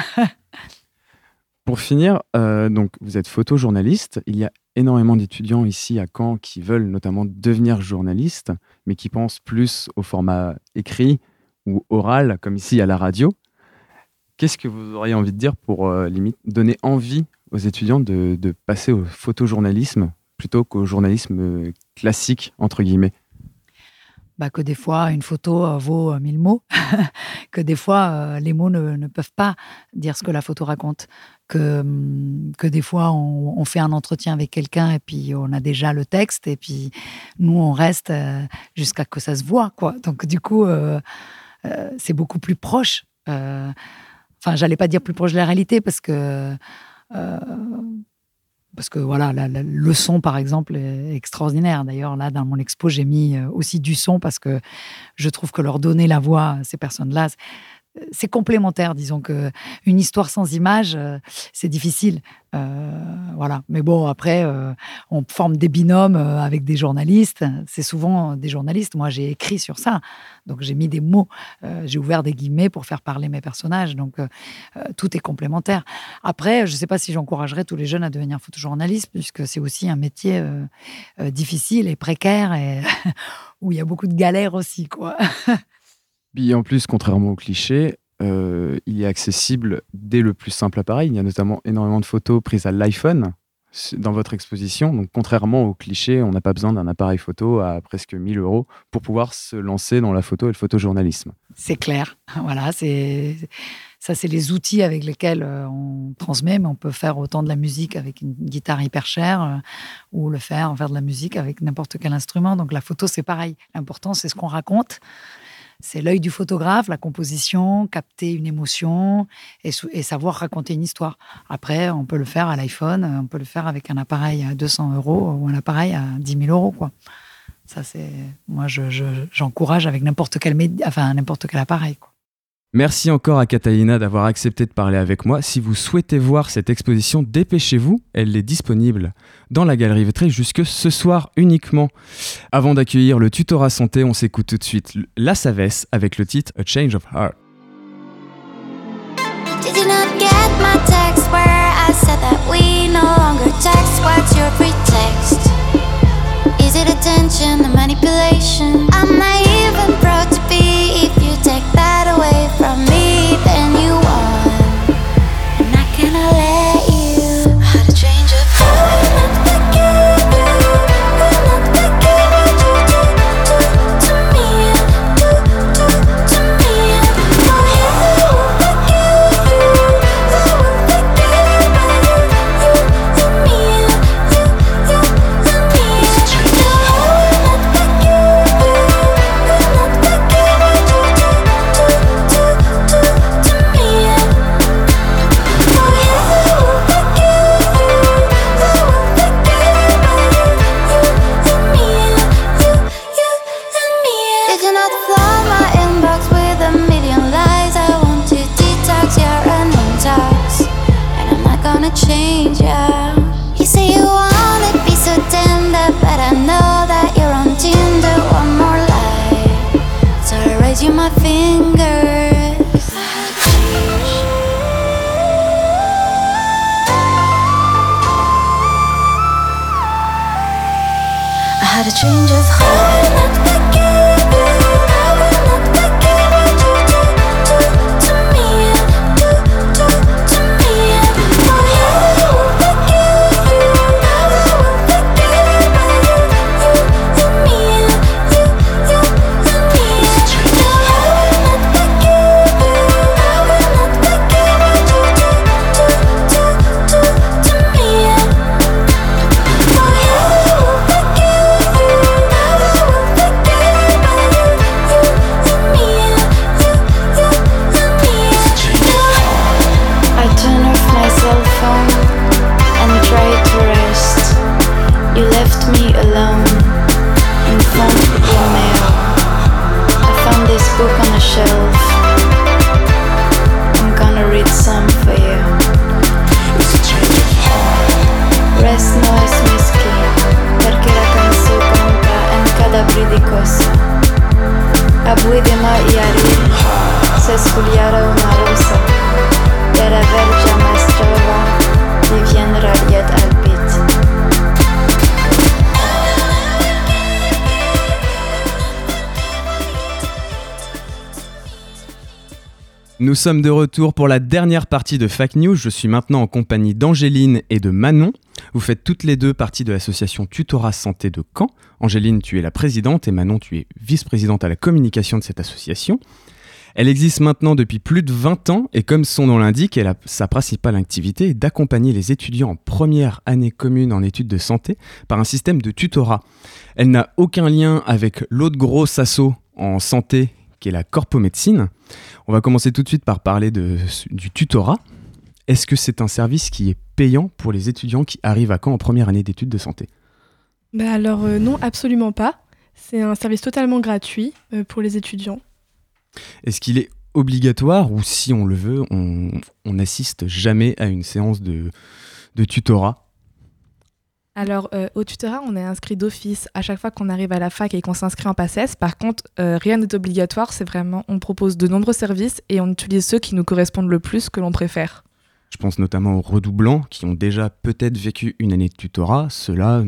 Pour finir, donc, vous êtes photojournaliste. Il y a énormément d'étudiants ici à Caen qui veulent notamment devenir journalistes, mais qui pensent plus au format écrit ou oral, comme ici à la radio. Qu'est-ce que vous auriez envie de dire pour donner envie aux étudiants de passer au photojournalisme plutôt qu'au journalisme classique, entre guillemets? Que des fois, une photo vaut 1000 mots, que des fois, les mots ne peuvent pas dire ce que la photo raconte, que des fois, on fait un entretien avec quelqu'un et puis on a déjà le texte et puis nous, on reste jusqu'à ce que ça se voit, quoi. Donc, du coup, c'est beaucoup plus proche. J'allais pas dire plus proche de la réalité parce que voilà, le son, par exemple, est extraordinaire. D'ailleurs, là, dans mon expo, j'ai mis aussi du son parce que je trouve que leur donner la voix à ces personnes-là, c'est complémentaire. Disons qu'une histoire sans image, c'est difficile. Voilà. Mais bon, après, on forme des binômes avec des journalistes. C'est souvent des journalistes. Moi, j'ai écrit sur ça. Donc, j'ai mis des mots. J'ai ouvert des guillemets pour faire parler mes personnages. Donc, tout est complémentaire. Après, je ne sais pas si j'encouragerais tous les jeunes à devenir photojournalistes, puisque c'est aussi un métier difficile et précaire et où il y a beaucoup de galères aussi, quoi. Et en plus, contrairement au cliché, il est accessible dès le plus simple appareil. Il y a notamment énormément de photos prises à l'iPhone dans votre exposition. Donc, contrairement au cliché, on n'a pas besoin d'un appareil photo à presque 1 000 € pour pouvoir se lancer dans la photo et le photojournalisme. C'est clair. Voilà, ça, c'est les outils avec lesquels on transmet, mais on peut faire autant de la musique avec une guitare hyper chère ou le faire de la musique avec n'importe quel instrument. Donc, la photo, c'est pareil. L'important, c'est ce qu'on raconte. C'est l'œil du photographe, la composition, capter une émotion et savoir raconter une histoire. Après, on peut le faire à l'iPhone, on peut le faire avec un appareil à 200 € ou un appareil à 10 000 €, quoi. Ça, c'est... Moi, j'encourage avec n'importe quel appareil, quoi. Merci encore à Catalina d'avoir accepté de parler avec moi. Si vous souhaitez voir cette exposition, dépêchez-vous, elle est disponible dans la Galerie Vitrée jusque ce soir uniquement. Avant d'accueillir le tutorat santé, on s'écoute tout de suite la savesse avec le titre A Change of Heart. Did you not get my text where I said that we no longer text? What's your pretext? Is it attention or manipulation? I'm naive and proud to be. If you take that away from me, then you won, and I cannot let you. How to change your heart? Nous sommes de retour pour la dernière partie de FAC News. Je suis maintenant en compagnie d'Angéline et de Manon. Vous faites toutes les deux partie de l'association Tutorat Santé de Caen. Angéline, tu es la présidente et Manon, tu es vice-présidente à la communication de cette association. Elle existe maintenant depuis plus de 20 ans et comme son nom l'indique, sa principale activité est d'accompagner les étudiants en première année commune en études de santé par un système de tutorat. Elle n'a aucun lien avec l'autre grosse asso en santé qui est la Corpo médecine. On va commencer tout de suite par parler du tutorat. Est-ce que c'est un service qui est payant pour les étudiants qui arrivent à Caen en première année d'études de santé ? Non, absolument pas. C'est un service totalement gratuit pour les étudiants. Est-ce qu'il est obligatoire ou si on le veut, on n'assiste jamais à une séance de tutorat ? Alors, au tutorat, on est inscrit d'office à chaque fois qu'on arrive à la fac et qu'on s'inscrit en PACES. Par contre, rien n'est obligatoire. C'est vraiment, on propose de nombreux services et on utilise ceux qui nous correspondent le plus, que l'on préfère. Je pense notamment aux redoublants qui ont déjà peut-être vécu une année de tutorat. Ceux-là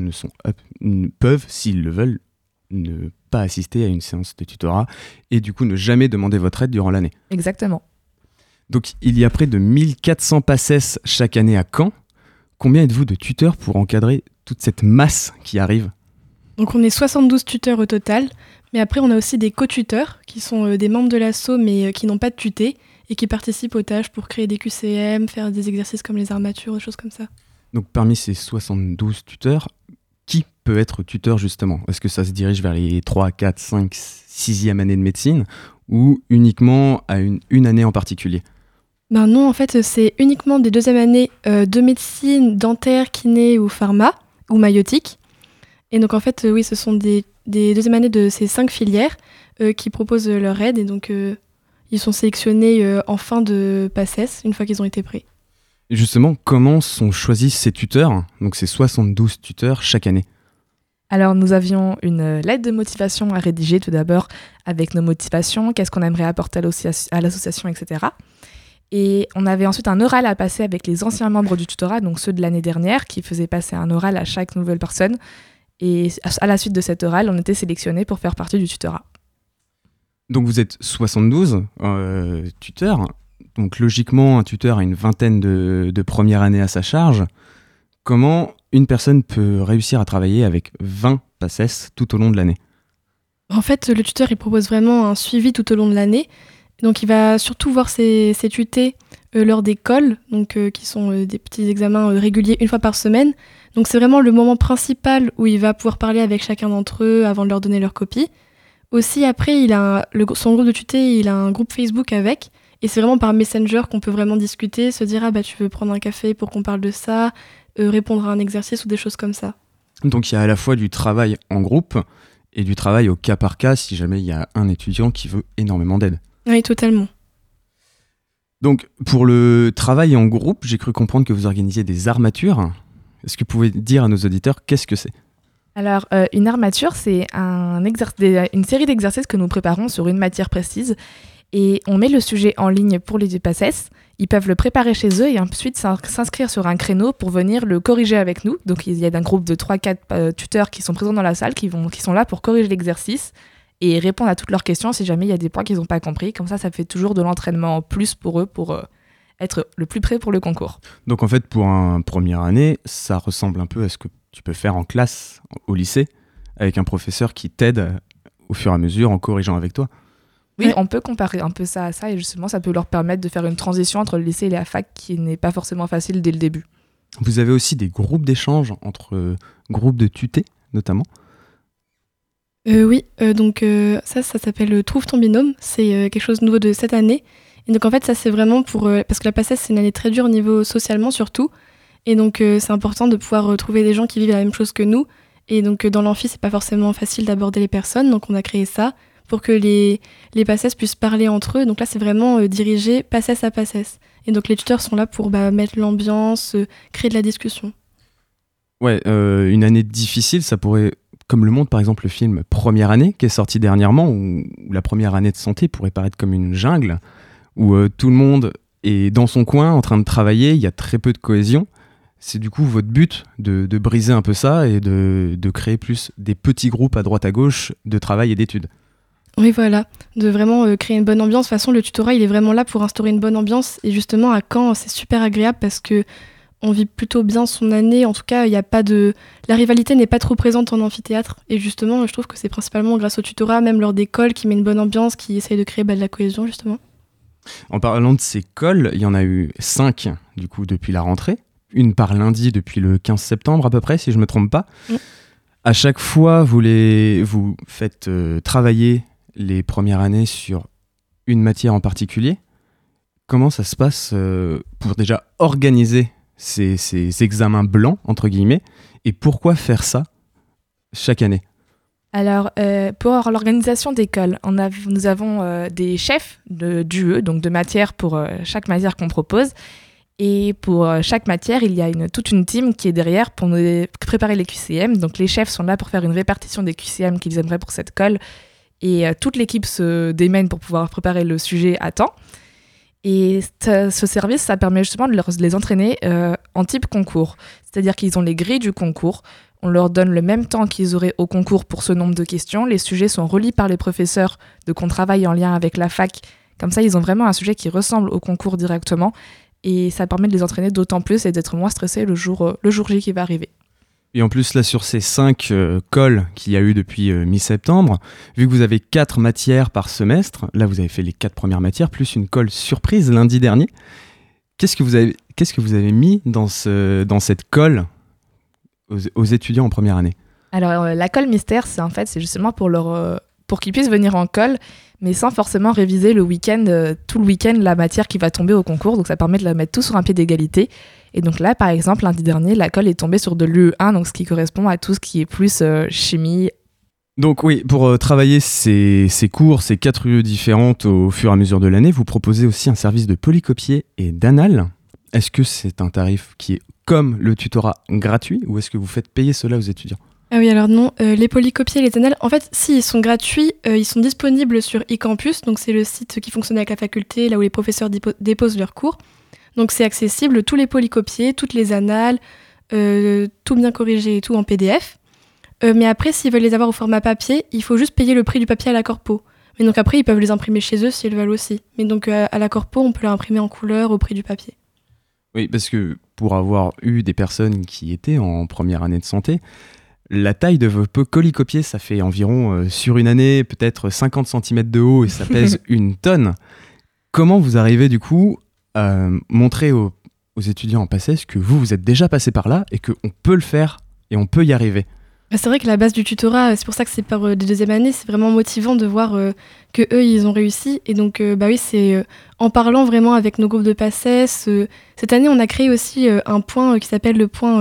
peuvent, s'ils le veulent, ne pas assister à une séance de tutorat et du coup ne jamais demander votre aide durant l'année. Exactement. Donc, il y a près de 1400 PACES chaque année à Caen. Combien êtes-vous de tuteurs pour encadrer toute cette masse qui arrive? Donc on est 72 tuteurs au total, mais après on a aussi des co-tuteurs qui sont des membres de l'asso mais qui n'ont pas de tutée et qui participent aux tâches pour créer des QCM, faire des exercices comme les armatures, des choses comme ça. Donc parmi ces 72 tuteurs, qui peut être tuteur justement? Est-ce que ça se dirige vers les 3, 4, 5, 6e années de médecine ou uniquement à une année en particulier? Ben non, en fait, c'est uniquement des deuxièmes années de médecine, dentaire, kiné ou pharma, ou maïotique. Et donc, en fait, oui, ce sont des deuxièmes années de ces 5 filières qui proposent leur aide. Et donc, ils sont sélectionnés en fin de PACES, une fois qu'ils ont été pris. Et justement, comment sont choisis ces tuteurs? Donc, ces 72 tuteurs chaque année. Alors, nous avions une lettre de motivation à rédiger, tout d'abord, avec nos motivations, qu'est-ce qu'on aimerait apporter à l'association, etc. Et on avait ensuite un oral à passer avec les anciens membres du tutorat, donc ceux de l'année dernière, qui faisaient passer un oral à chaque nouvelle personne. Et à la suite de cet oral, on était sélectionnés pour faire partie du tutorat. Donc vous êtes 72 tuteurs. Donc logiquement, un tuteur a une vingtaine de premières années à sa charge. Comment une personne peut réussir à travailler avec 20 PACES tout au long de l'année? En fait, le tuteur, il propose vraiment un suivi tout au long de l'année. Donc, il va surtout voir ses tutés lors des colles, donc, qui sont des petits examens réguliers une fois par semaine. Donc, c'est vraiment le moment principal où il va pouvoir parler avec chacun d'entre eux avant de leur donner leur copie. Aussi, après, il a son groupe de tutés, il a un groupe Facebook avec. Et c'est vraiment par Messenger qu'on peut vraiment discuter, se dire « Ah, bah, tu veux prendre un café pour qu'on parle de ça », répondre à un exercice ou des choses comme ça. Donc, il y a à la fois du travail en groupe et du travail au cas par cas si jamais il y a un étudiant qui veut énormément d'aide. Oui, totalement. Donc, pour le travail en groupe, j'ai cru comprendre que vous organisiez des armatures. Est-ce que vous pouvez dire à nos auditeurs qu'est-ce que c'est? Alors, une armature, c'est une série d'exercices que nous préparons sur une matière précise. Et on met le sujet en ligne pour les PACES. Ils peuvent le préparer chez eux et ensuite s'inscrire sur un créneau pour venir le corriger avec nous. Donc, il y a un groupe de 3-4 tuteurs qui sont présents dans la salle, qui sont là pour corriger l'exercice et répondre à toutes leurs questions si jamais il y a des points qu'ils n'ont pas compris. Comme ça, ça fait toujours de l'entraînement en plus pour eux, pour être le plus près pour le concours. Donc en fait, pour une première année, ça ressemble un peu à ce que tu peux faire en classe, au lycée, avec un professeur qui t'aide au fur et à mesure en corrigeant avec toi. Oui, ouais. On peut comparer un peu ça à ça, et justement, ça peut leur permettre de faire une transition entre le lycée et la fac qui n'est pas forcément facile dès le début. Vous avez aussi des groupes d'échange entre groupes de tutés, notamment. Oui, donc ça s'appelle « Trouve ton binôme », c'est quelque chose de nouveau de cette année. Et donc en fait, ça c'est vraiment pour... parce que la PACES, c'est une année très dure au niveau socialement surtout. Et donc c'est important de pouvoir trouver des gens qui vivent la même chose que nous. Et donc dans l'amphi, c'est pas forcément facile d'aborder les personnes. Donc on a créé ça pour que les PACES puissent parler entre eux. Donc là, c'est vraiment dirigé PACES à PACES. Et donc les tuteurs sont là pour mettre l'ambiance, créer de la discussion. Ouais, une année difficile, ça pourrait... Comme le montre par exemple le film Première année, qui est sorti dernièrement, où la première année de santé pourrait paraître comme une jungle, où tout le monde est dans son coin en train de travailler, il y a très peu de cohésion. C'est du coup votre but de briser un peu ça et de créer plus des petits groupes à droite à gauche de travail et d'études. Oui voilà, de vraiment créer une bonne ambiance. De toute façon, le tutorat il est vraiment là pour instaurer une bonne ambiance. Et justement à Caen, c'est super agréable parce que on vit plutôt bien son année, en tout cas, il y a pas de la rivalité n'est pas trop présente en amphithéâtre. Et justement, je trouve que c'est principalement grâce au tutorat, même lors des colles, qui met une bonne ambiance, qui essaye de créer de la cohésion, justement. En parlant de ces colles, il y en a eu 5, du coup, depuis la rentrée. Une par lundi, depuis le 15 septembre, à peu près, si je ne me trompe pas. Mmh. À chaque fois, vous faites travailler les premières années sur une matière en particulier. Comment ça se passe pour déjà organiser ces examens blancs, entre guillemets, et pourquoi faire ça chaque année? Alors, pour l'organisation d'école, nous avons des chefs d'UE, donc de matière pour chaque matière qu'on propose, et pour chaque matière, il y a toute une team qui est derrière pour nous préparer les QCM, donc les chefs sont là pour faire une répartition des QCM qu'ils aimeraient pour cette colle, et toute l'équipe se démène pour pouvoir préparer le sujet à temps. Et ce service, ça permet justement de les entraîner en type concours. C'est-à-dire qu'ils ont les grilles du concours. On leur donne le même temps qu'ils auraient au concours pour ce nombre de questions. Les sujets sont relis par les professeurs, donc on travaille en lien avec la fac. Comme ça, ils ont vraiment un sujet qui ressemble au concours directement. Et ça permet de les entraîner d'autant plus et d'être moins stressés le jour J qui va arriver. Et en plus, là, sur ces 5 colles qu'il y a eu depuis mi-septembre, vu que vous avez 4 matières par semestre, là, vous avez fait les 4 premières matières, plus une colle surprise lundi dernier. Qu'est-ce que vous avez mis dans cette colle aux étudiants en première année? Alors, la colle mystère, c'est justement pour leur pour qu'ils puissent venir en colle, mais sans forcément réviser le week-end, tout le week-end, la matière qui va tomber au concours. Donc ça permet de la mettre tous sur un pied d'égalité. Et donc là, par exemple, lundi dernier, la colle est tombée sur de l'UE1, donc ce qui correspond à tout ce qui est plus chimie. Donc oui, pour travailler ces cours, ces 4 UE différentes au fur et à mesure de l'année, vous proposez aussi un service de polycopier et d'anal. Est-ce que c'est un tarif qui est comme le tutorat gratuit ou est-ce que vous faites payer cela aux étudiants ? Ah oui, alors non, les polycopiés et les annales, en fait, si, ils sont gratuits, ils sont disponibles sur e-campus, donc c'est le site qui fonctionne avec la faculté, là où les professeurs déposent leurs cours. Donc c'est accessible, tous les polycopiés, toutes les annales, tout bien corrigé et tout en PDF. Mais après, s'ils veulent les avoir au format papier, il faut juste payer le prix du papier à la Corpo. Mais donc après, ils peuvent les imprimer chez eux s'ils veulent aussi. Mais donc à la Corpo, on peut les imprimer en couleur au prix du papier. Oui, parce que pour avoir eu des personnes qui étaient en première année de santé, la taille de vos polycopiés, ça fait environ, sur une année, peut-être 50 cm de haut et ça pèse une tonne. Comment vous arrivez du coup à montrer aux étudiants en PACES que vous êtes déjà passé par là et qu'on peut le faire et on peut y arriver ? C'est vrai que la base du tutorat, c'est pour ça que c'est par des deuxièmes années, c'est vraiment motivant de voir que eux ils ont réussi. Et donc c'est en parlant vraiment avec nos groupes de PACES. Cette année, on a créé aussi un point qui s'appelle le point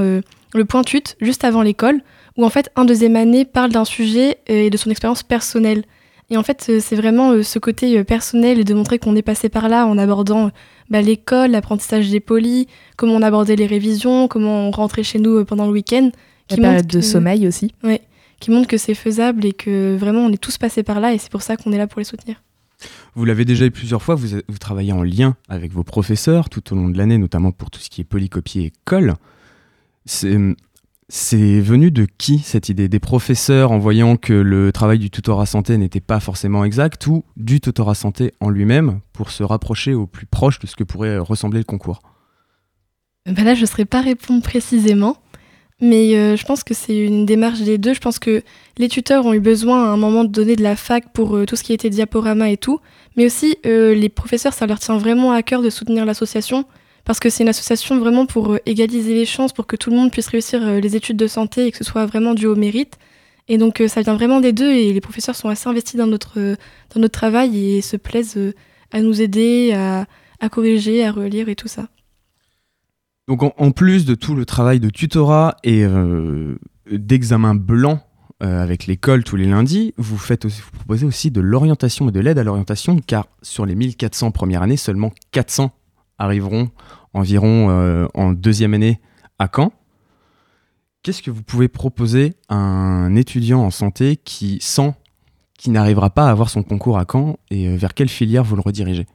tut, juste avant l'école, où en fait un deuxième année parle d'un sujet et de son expérience personnelle. Et en fait, c'est vraiment ce côté personnel et de montrer qu'on est passé par là en abordant l'école, l'apprentissage des polys, comment on abordait les révisions, comment on rentrait chez nous pendant le week-end. La période de sommeil aussi. Oui, qui montre que c'est faisable et que vraiment on est tous passés par là et c'est pour ça qu'on est là pour les soutenir. Vous l'avez déjà eu plusieurs fois, vous travaillez en lien avec vos professeurs tout au long de l'année, notamment pour tout ce qui est polycopier et colle. C'est venu de qui cette idée ? Des professeurs en voyant que le travail du tutorat santé n'était pas forcément exact ou du tutorat santé en lui-même pour se rapprocher au plus proche de ce que pourrait ressembler le concours ? Là, je ne saurais pas répondre précisément. Mais je pense que c'est une démarche des deux. Je pense que les tuteurs ont eu besoin à un moment donné de la fac pour tout ce qui était diaporama et tout. Mais aussi, les professeurs, ça leur tient vraiment à cœur de soutenir l'association parce que c'est une association vraiment pour égaliser les chances, pour que tout le monde puisse réussir les études de santé et que ce soit vraiment dû au mérite. Et donc, ça vient vraiment des deux et les professeurs sont assez investis dans notre travail et se plaisent à nous aider, à corriger, à relire et tout ça. Donc en plus de tout le travail de tutorat et d'examen blanc avec l'école tous les lundis, vous proposez aussi de l'orientation et de l'aide à l'orientation, car sur les 1400 premières années, seulement 400 arriveront environ en deuxième année à Caen. Qu'est-ce que vous pouvez proposer à un étudiant en santé qui n'arrivera pas à avoir son concours à Caen et vers quelle filière vous le redirigez ?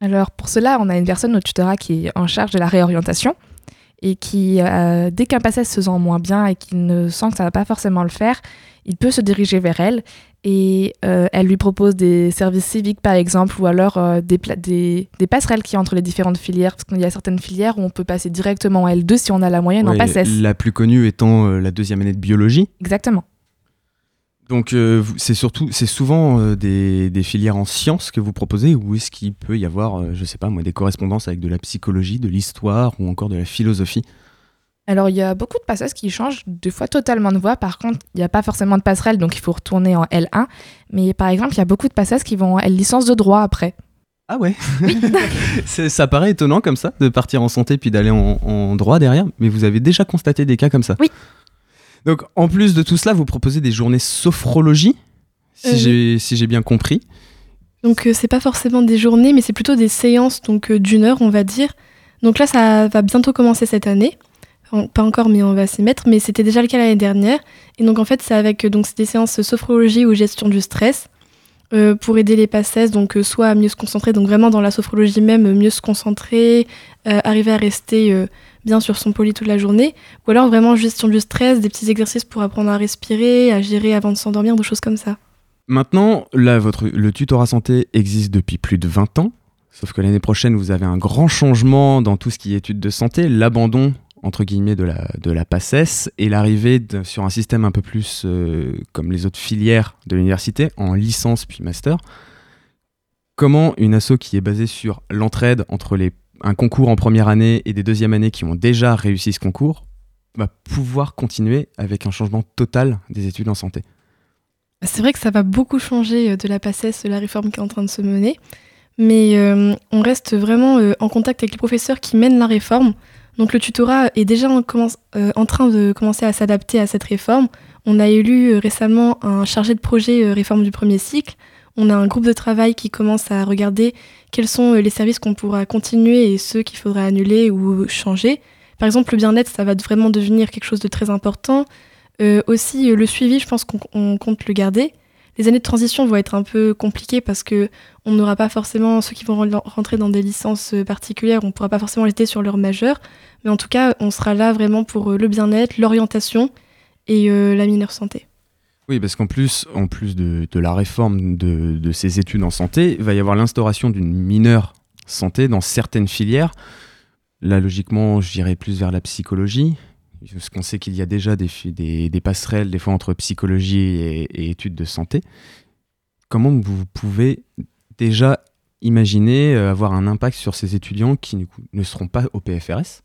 Alors pour cela, on a une personne au tutorat qui est en charge de la réorientation et qui, dès qu'un PACES se sent moins bien et qu'il ne sent que ça ne va pas forcément le faire, il peut se diriger vers elle et elle lui propose des services civiques par exemple ou alors des passerelles qui entre les différentes filières parce qu'il y a certaines filières où on peut passer directement en L2 si on a la moyenne en PACES. La plus connue étant la deuxième année de biologie. Exactement. Donc c'est souvent des filières en sciences que vous proposez ou est-ce qu'il peut y avoir, des correspondances avec de la psychologie, de l'histoire ou encore de la philosophie ? Alors il y a beaucoup de passages qui changent, des fois totalement de voie. Par contre, il n'y a pas forcément de passerelle, donc il faut retourner en L1. Mais par exemple, il y a beaucoup de passages qui vont en L-licence de droit après. Ah ouais. Oui. Ça paraît étonnant comme ça, de partir en santé puis d'aller en droit derrière. Mais vous avez déjà constaté des cas comme ça ? Oui. Donc, en plus de tout cela, vous proposez des journées sophrologie, si j'ai bien compris. Donc, c'est pas forcément des journées, mais c'est plutôt des séances donc, d'une heure, on va dire. Donc là, ça va bientôt commencer cette année. Pas encore, mais on va s'y mettre. Mais c'était déjà le cas l'année dernière. Et donc, en fait, c'est avec des séances sophrologie ou gestion du stress pour aider les PACES, donc soit à mieux se concentrer, donc vraiment dans la sophrologie même, mieux se concentrer, arriver à rester... bien sur son poly toute la journée, ou alors vraiment gestion du stress, des petits exercices pour apprendre à respirer, à gérer avant de s'endormir, des choses comme ça. Maintenant, là, le tutorat santé existe depuis plus de 20 ans, sauf que l'année prochaine, vous avez un grand changement dans tout ce qui est études de santé, l'abandon, entre guillemets, de la PACES, et l'arrivée sur un système un peu plus comme les autres filières de l'université, en licence puis master. Comment une asso qui est basée sur l'entraide entre un concours en première année et des deuxième années qui ont déjà réussi ce concours va pouvoir continuer avec un changement total des études en santé. C'est vrai que ça va beaucoup changer de la PACES, la réforme qui est en train de se mener, mais on reste vraiment en contact avec les professeurs qui mènent la réforme. Donc le tutorat est déjà en train de commencer à s'adapter à cette réforme. On a élu récemment un chargé de projet réforme du premier cycle. On a un groupe de travail qui commence à regarder quels sont les services qu'on pourra continuer et ceux qu'il faudra annuler ou changer. Par exemple, le bien-être, ça va vraiment devenir quelque chose de très important. Aussi, le suivi, je pense qu'on compte le garder. Les années de transition vont être un peu compliquées parce qu'on n'aura pas forcément ceux qui vont rentrer dans des licences particulières, on ne pourra pas forcément l'été sur leur majeur. Mais en tout cas, on sera là vraiment pour le bien-être, l'orientation et la mineure santé. Oui, parce qu'en plus, de la réforme de ces études en santé, il va y avoir l'instauration d'une mineure santé dans certaines filières. Là, logiquement, j'irai plus vers la psychologie, parce qu'on sait qu'il y a déjà des passerelles, des fois, entre psychologie et études de santé. Comment vous pouvez déjà imaginer avoir un impact sur ces étudiants qui ne seront pas au PFRS ?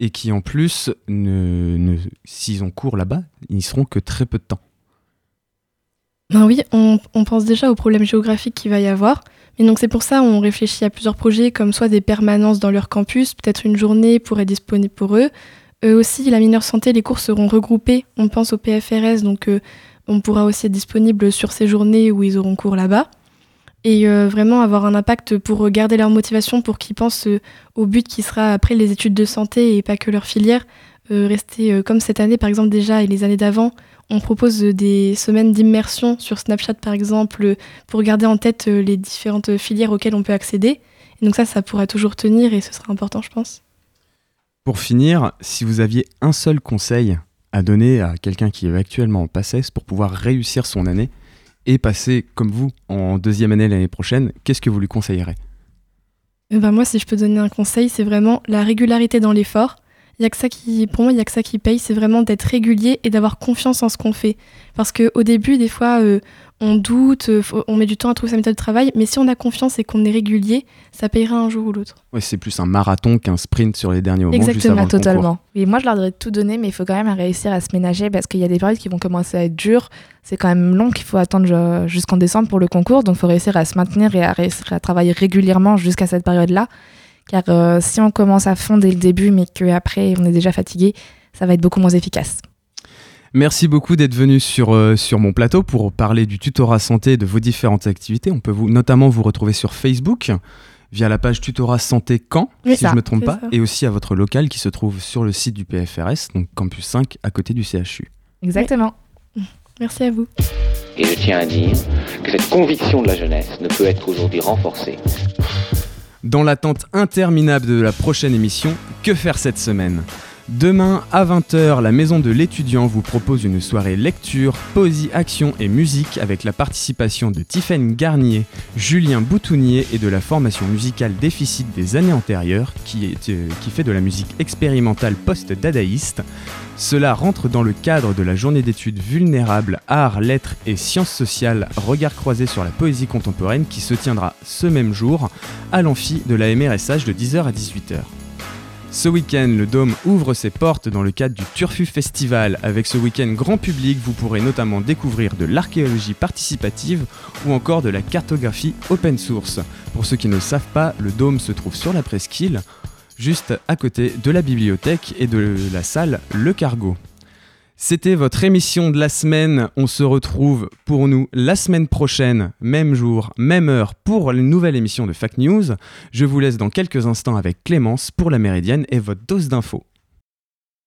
Et qui, en plus, s'ils ont cours là-bas, ils n'y seront que très peu de temps. Ben oui, on pense déjà aux problèmes géographiques qu'il va y avoir. Et donc c'est pour ça qu'on réfléchit à plusieurs projets, comme soit des permanences dans leur campus, peut-être une journée pourrait être disponible pour eux. Aussi, la mineure santé, les cours seront regroupés. On pense au PFRS, donc on pourra aussi être disponible sur ces journées où ils auront cours là-bas. Et vraiment avoir un impact pour garder leur motivation, pour qu'ils pensent au but qui sera après les études de santé et pas que leur filière. Rester comme cette année par exemple déjà et les années d'avant, on propose des semaines d'immersion sur Snapchat par exemple pour garder en tête les différentes filières auxquelles on peut accéder. Et donc ça pourra toujours tenir et ce sera important je pense. Pour finir, si vous aviez un seul conseil à donner à quelqu'un qui est actuellement en PACES pour pouvoir réussir son année et passer comme vous en deuxième année l'année prochaine, qu'est-ce que vous lui conseillerez ? Moi si je peux donner un conseil, c'est vraiment la régularité dans l'effort. Pour moi, il n'y a que ça qui paye, c'est vraiment d'être régulier et d'avoir confiance en ce qu'on fait. Parce qu'au début, des fois, on doute, on met du temps à trouver sa méthode de travail, mais si on a confiance et qu'on est régulier, ça payera un jour ou l'autre. Oui, c'est plus un marathon qu'un sprint sur les derniers moments. Exactement, juste avant totalement. Oui, moi, je leur dirais de tout donner, mais il faut quand même réussir à se ménager parce qu'il y a des périodes qui vont commencer à être dures. C'est quand même long, qu'il faut attendre jusqu'en décembre pour le concours. Donc, il faut réussir à se maintenir et à réussir à travailler régulièrement jusqu'à cette période-là. Car si on commence à fond dès le début, mais qu'après on est déjà fatigué, ça va être beaucoup moins efficace. Merci beaucoup d'être venu sur mon plateau pour parler du tutorat santé et de vos différentes activités. On peut notamment vous retrouver sur Facebook via la page Tutorat Santé Caen, si je ne me trompe pas, et aussi à votre local qui se trouve sur le site du PFRS, donc Campus 5, à côté du CHU. Exactement. Oui. Merci à vous. Et je tiens à dire que cette conviction de la jeunesse ne peut être aujourd'hui renforcée. Dans l'attente interminable de la prochaine émission, que faire cette semaine ? Demain, à 20h, la Maison de l'étudiant vous propose une soirée lecture, poésie, action et musique avec la participation de Tiffaine Garnier, Julien Boutounier et de la formation musicale Déficit des années antérieures qui fait de la musique expérimentale post-dadaïste. Cela rentre dans le cadre de la journée d'études vulnérables, arts, lettres et sciences sociales, regard croisé sur la poésie contemporaine qui se tiendra ce même jour à l'amphi de la MRSH de 10h à 18h. Ce week-end, le Dôme ouvre ses portes dans le cadre du Turfu Festival. Avec ce week-end grand public, vous pourrez notamment découvrir de l'archéologie participative ou encore de la cartographie open source. Pour ceux qui ne le savent pas, le Dôme se trouve sur la Presqu'île, juste à côté de la bibliothèque et de la salle Le Cargo. C'était votre émission de la semaine. On se retrouve pour nous la semaine prochaine, même jour, même heure, pour une nouvelle émission de FAC News. Je vous laisse dans quelques instants avec Clémence pour la Méridienne et votre dose d'infos.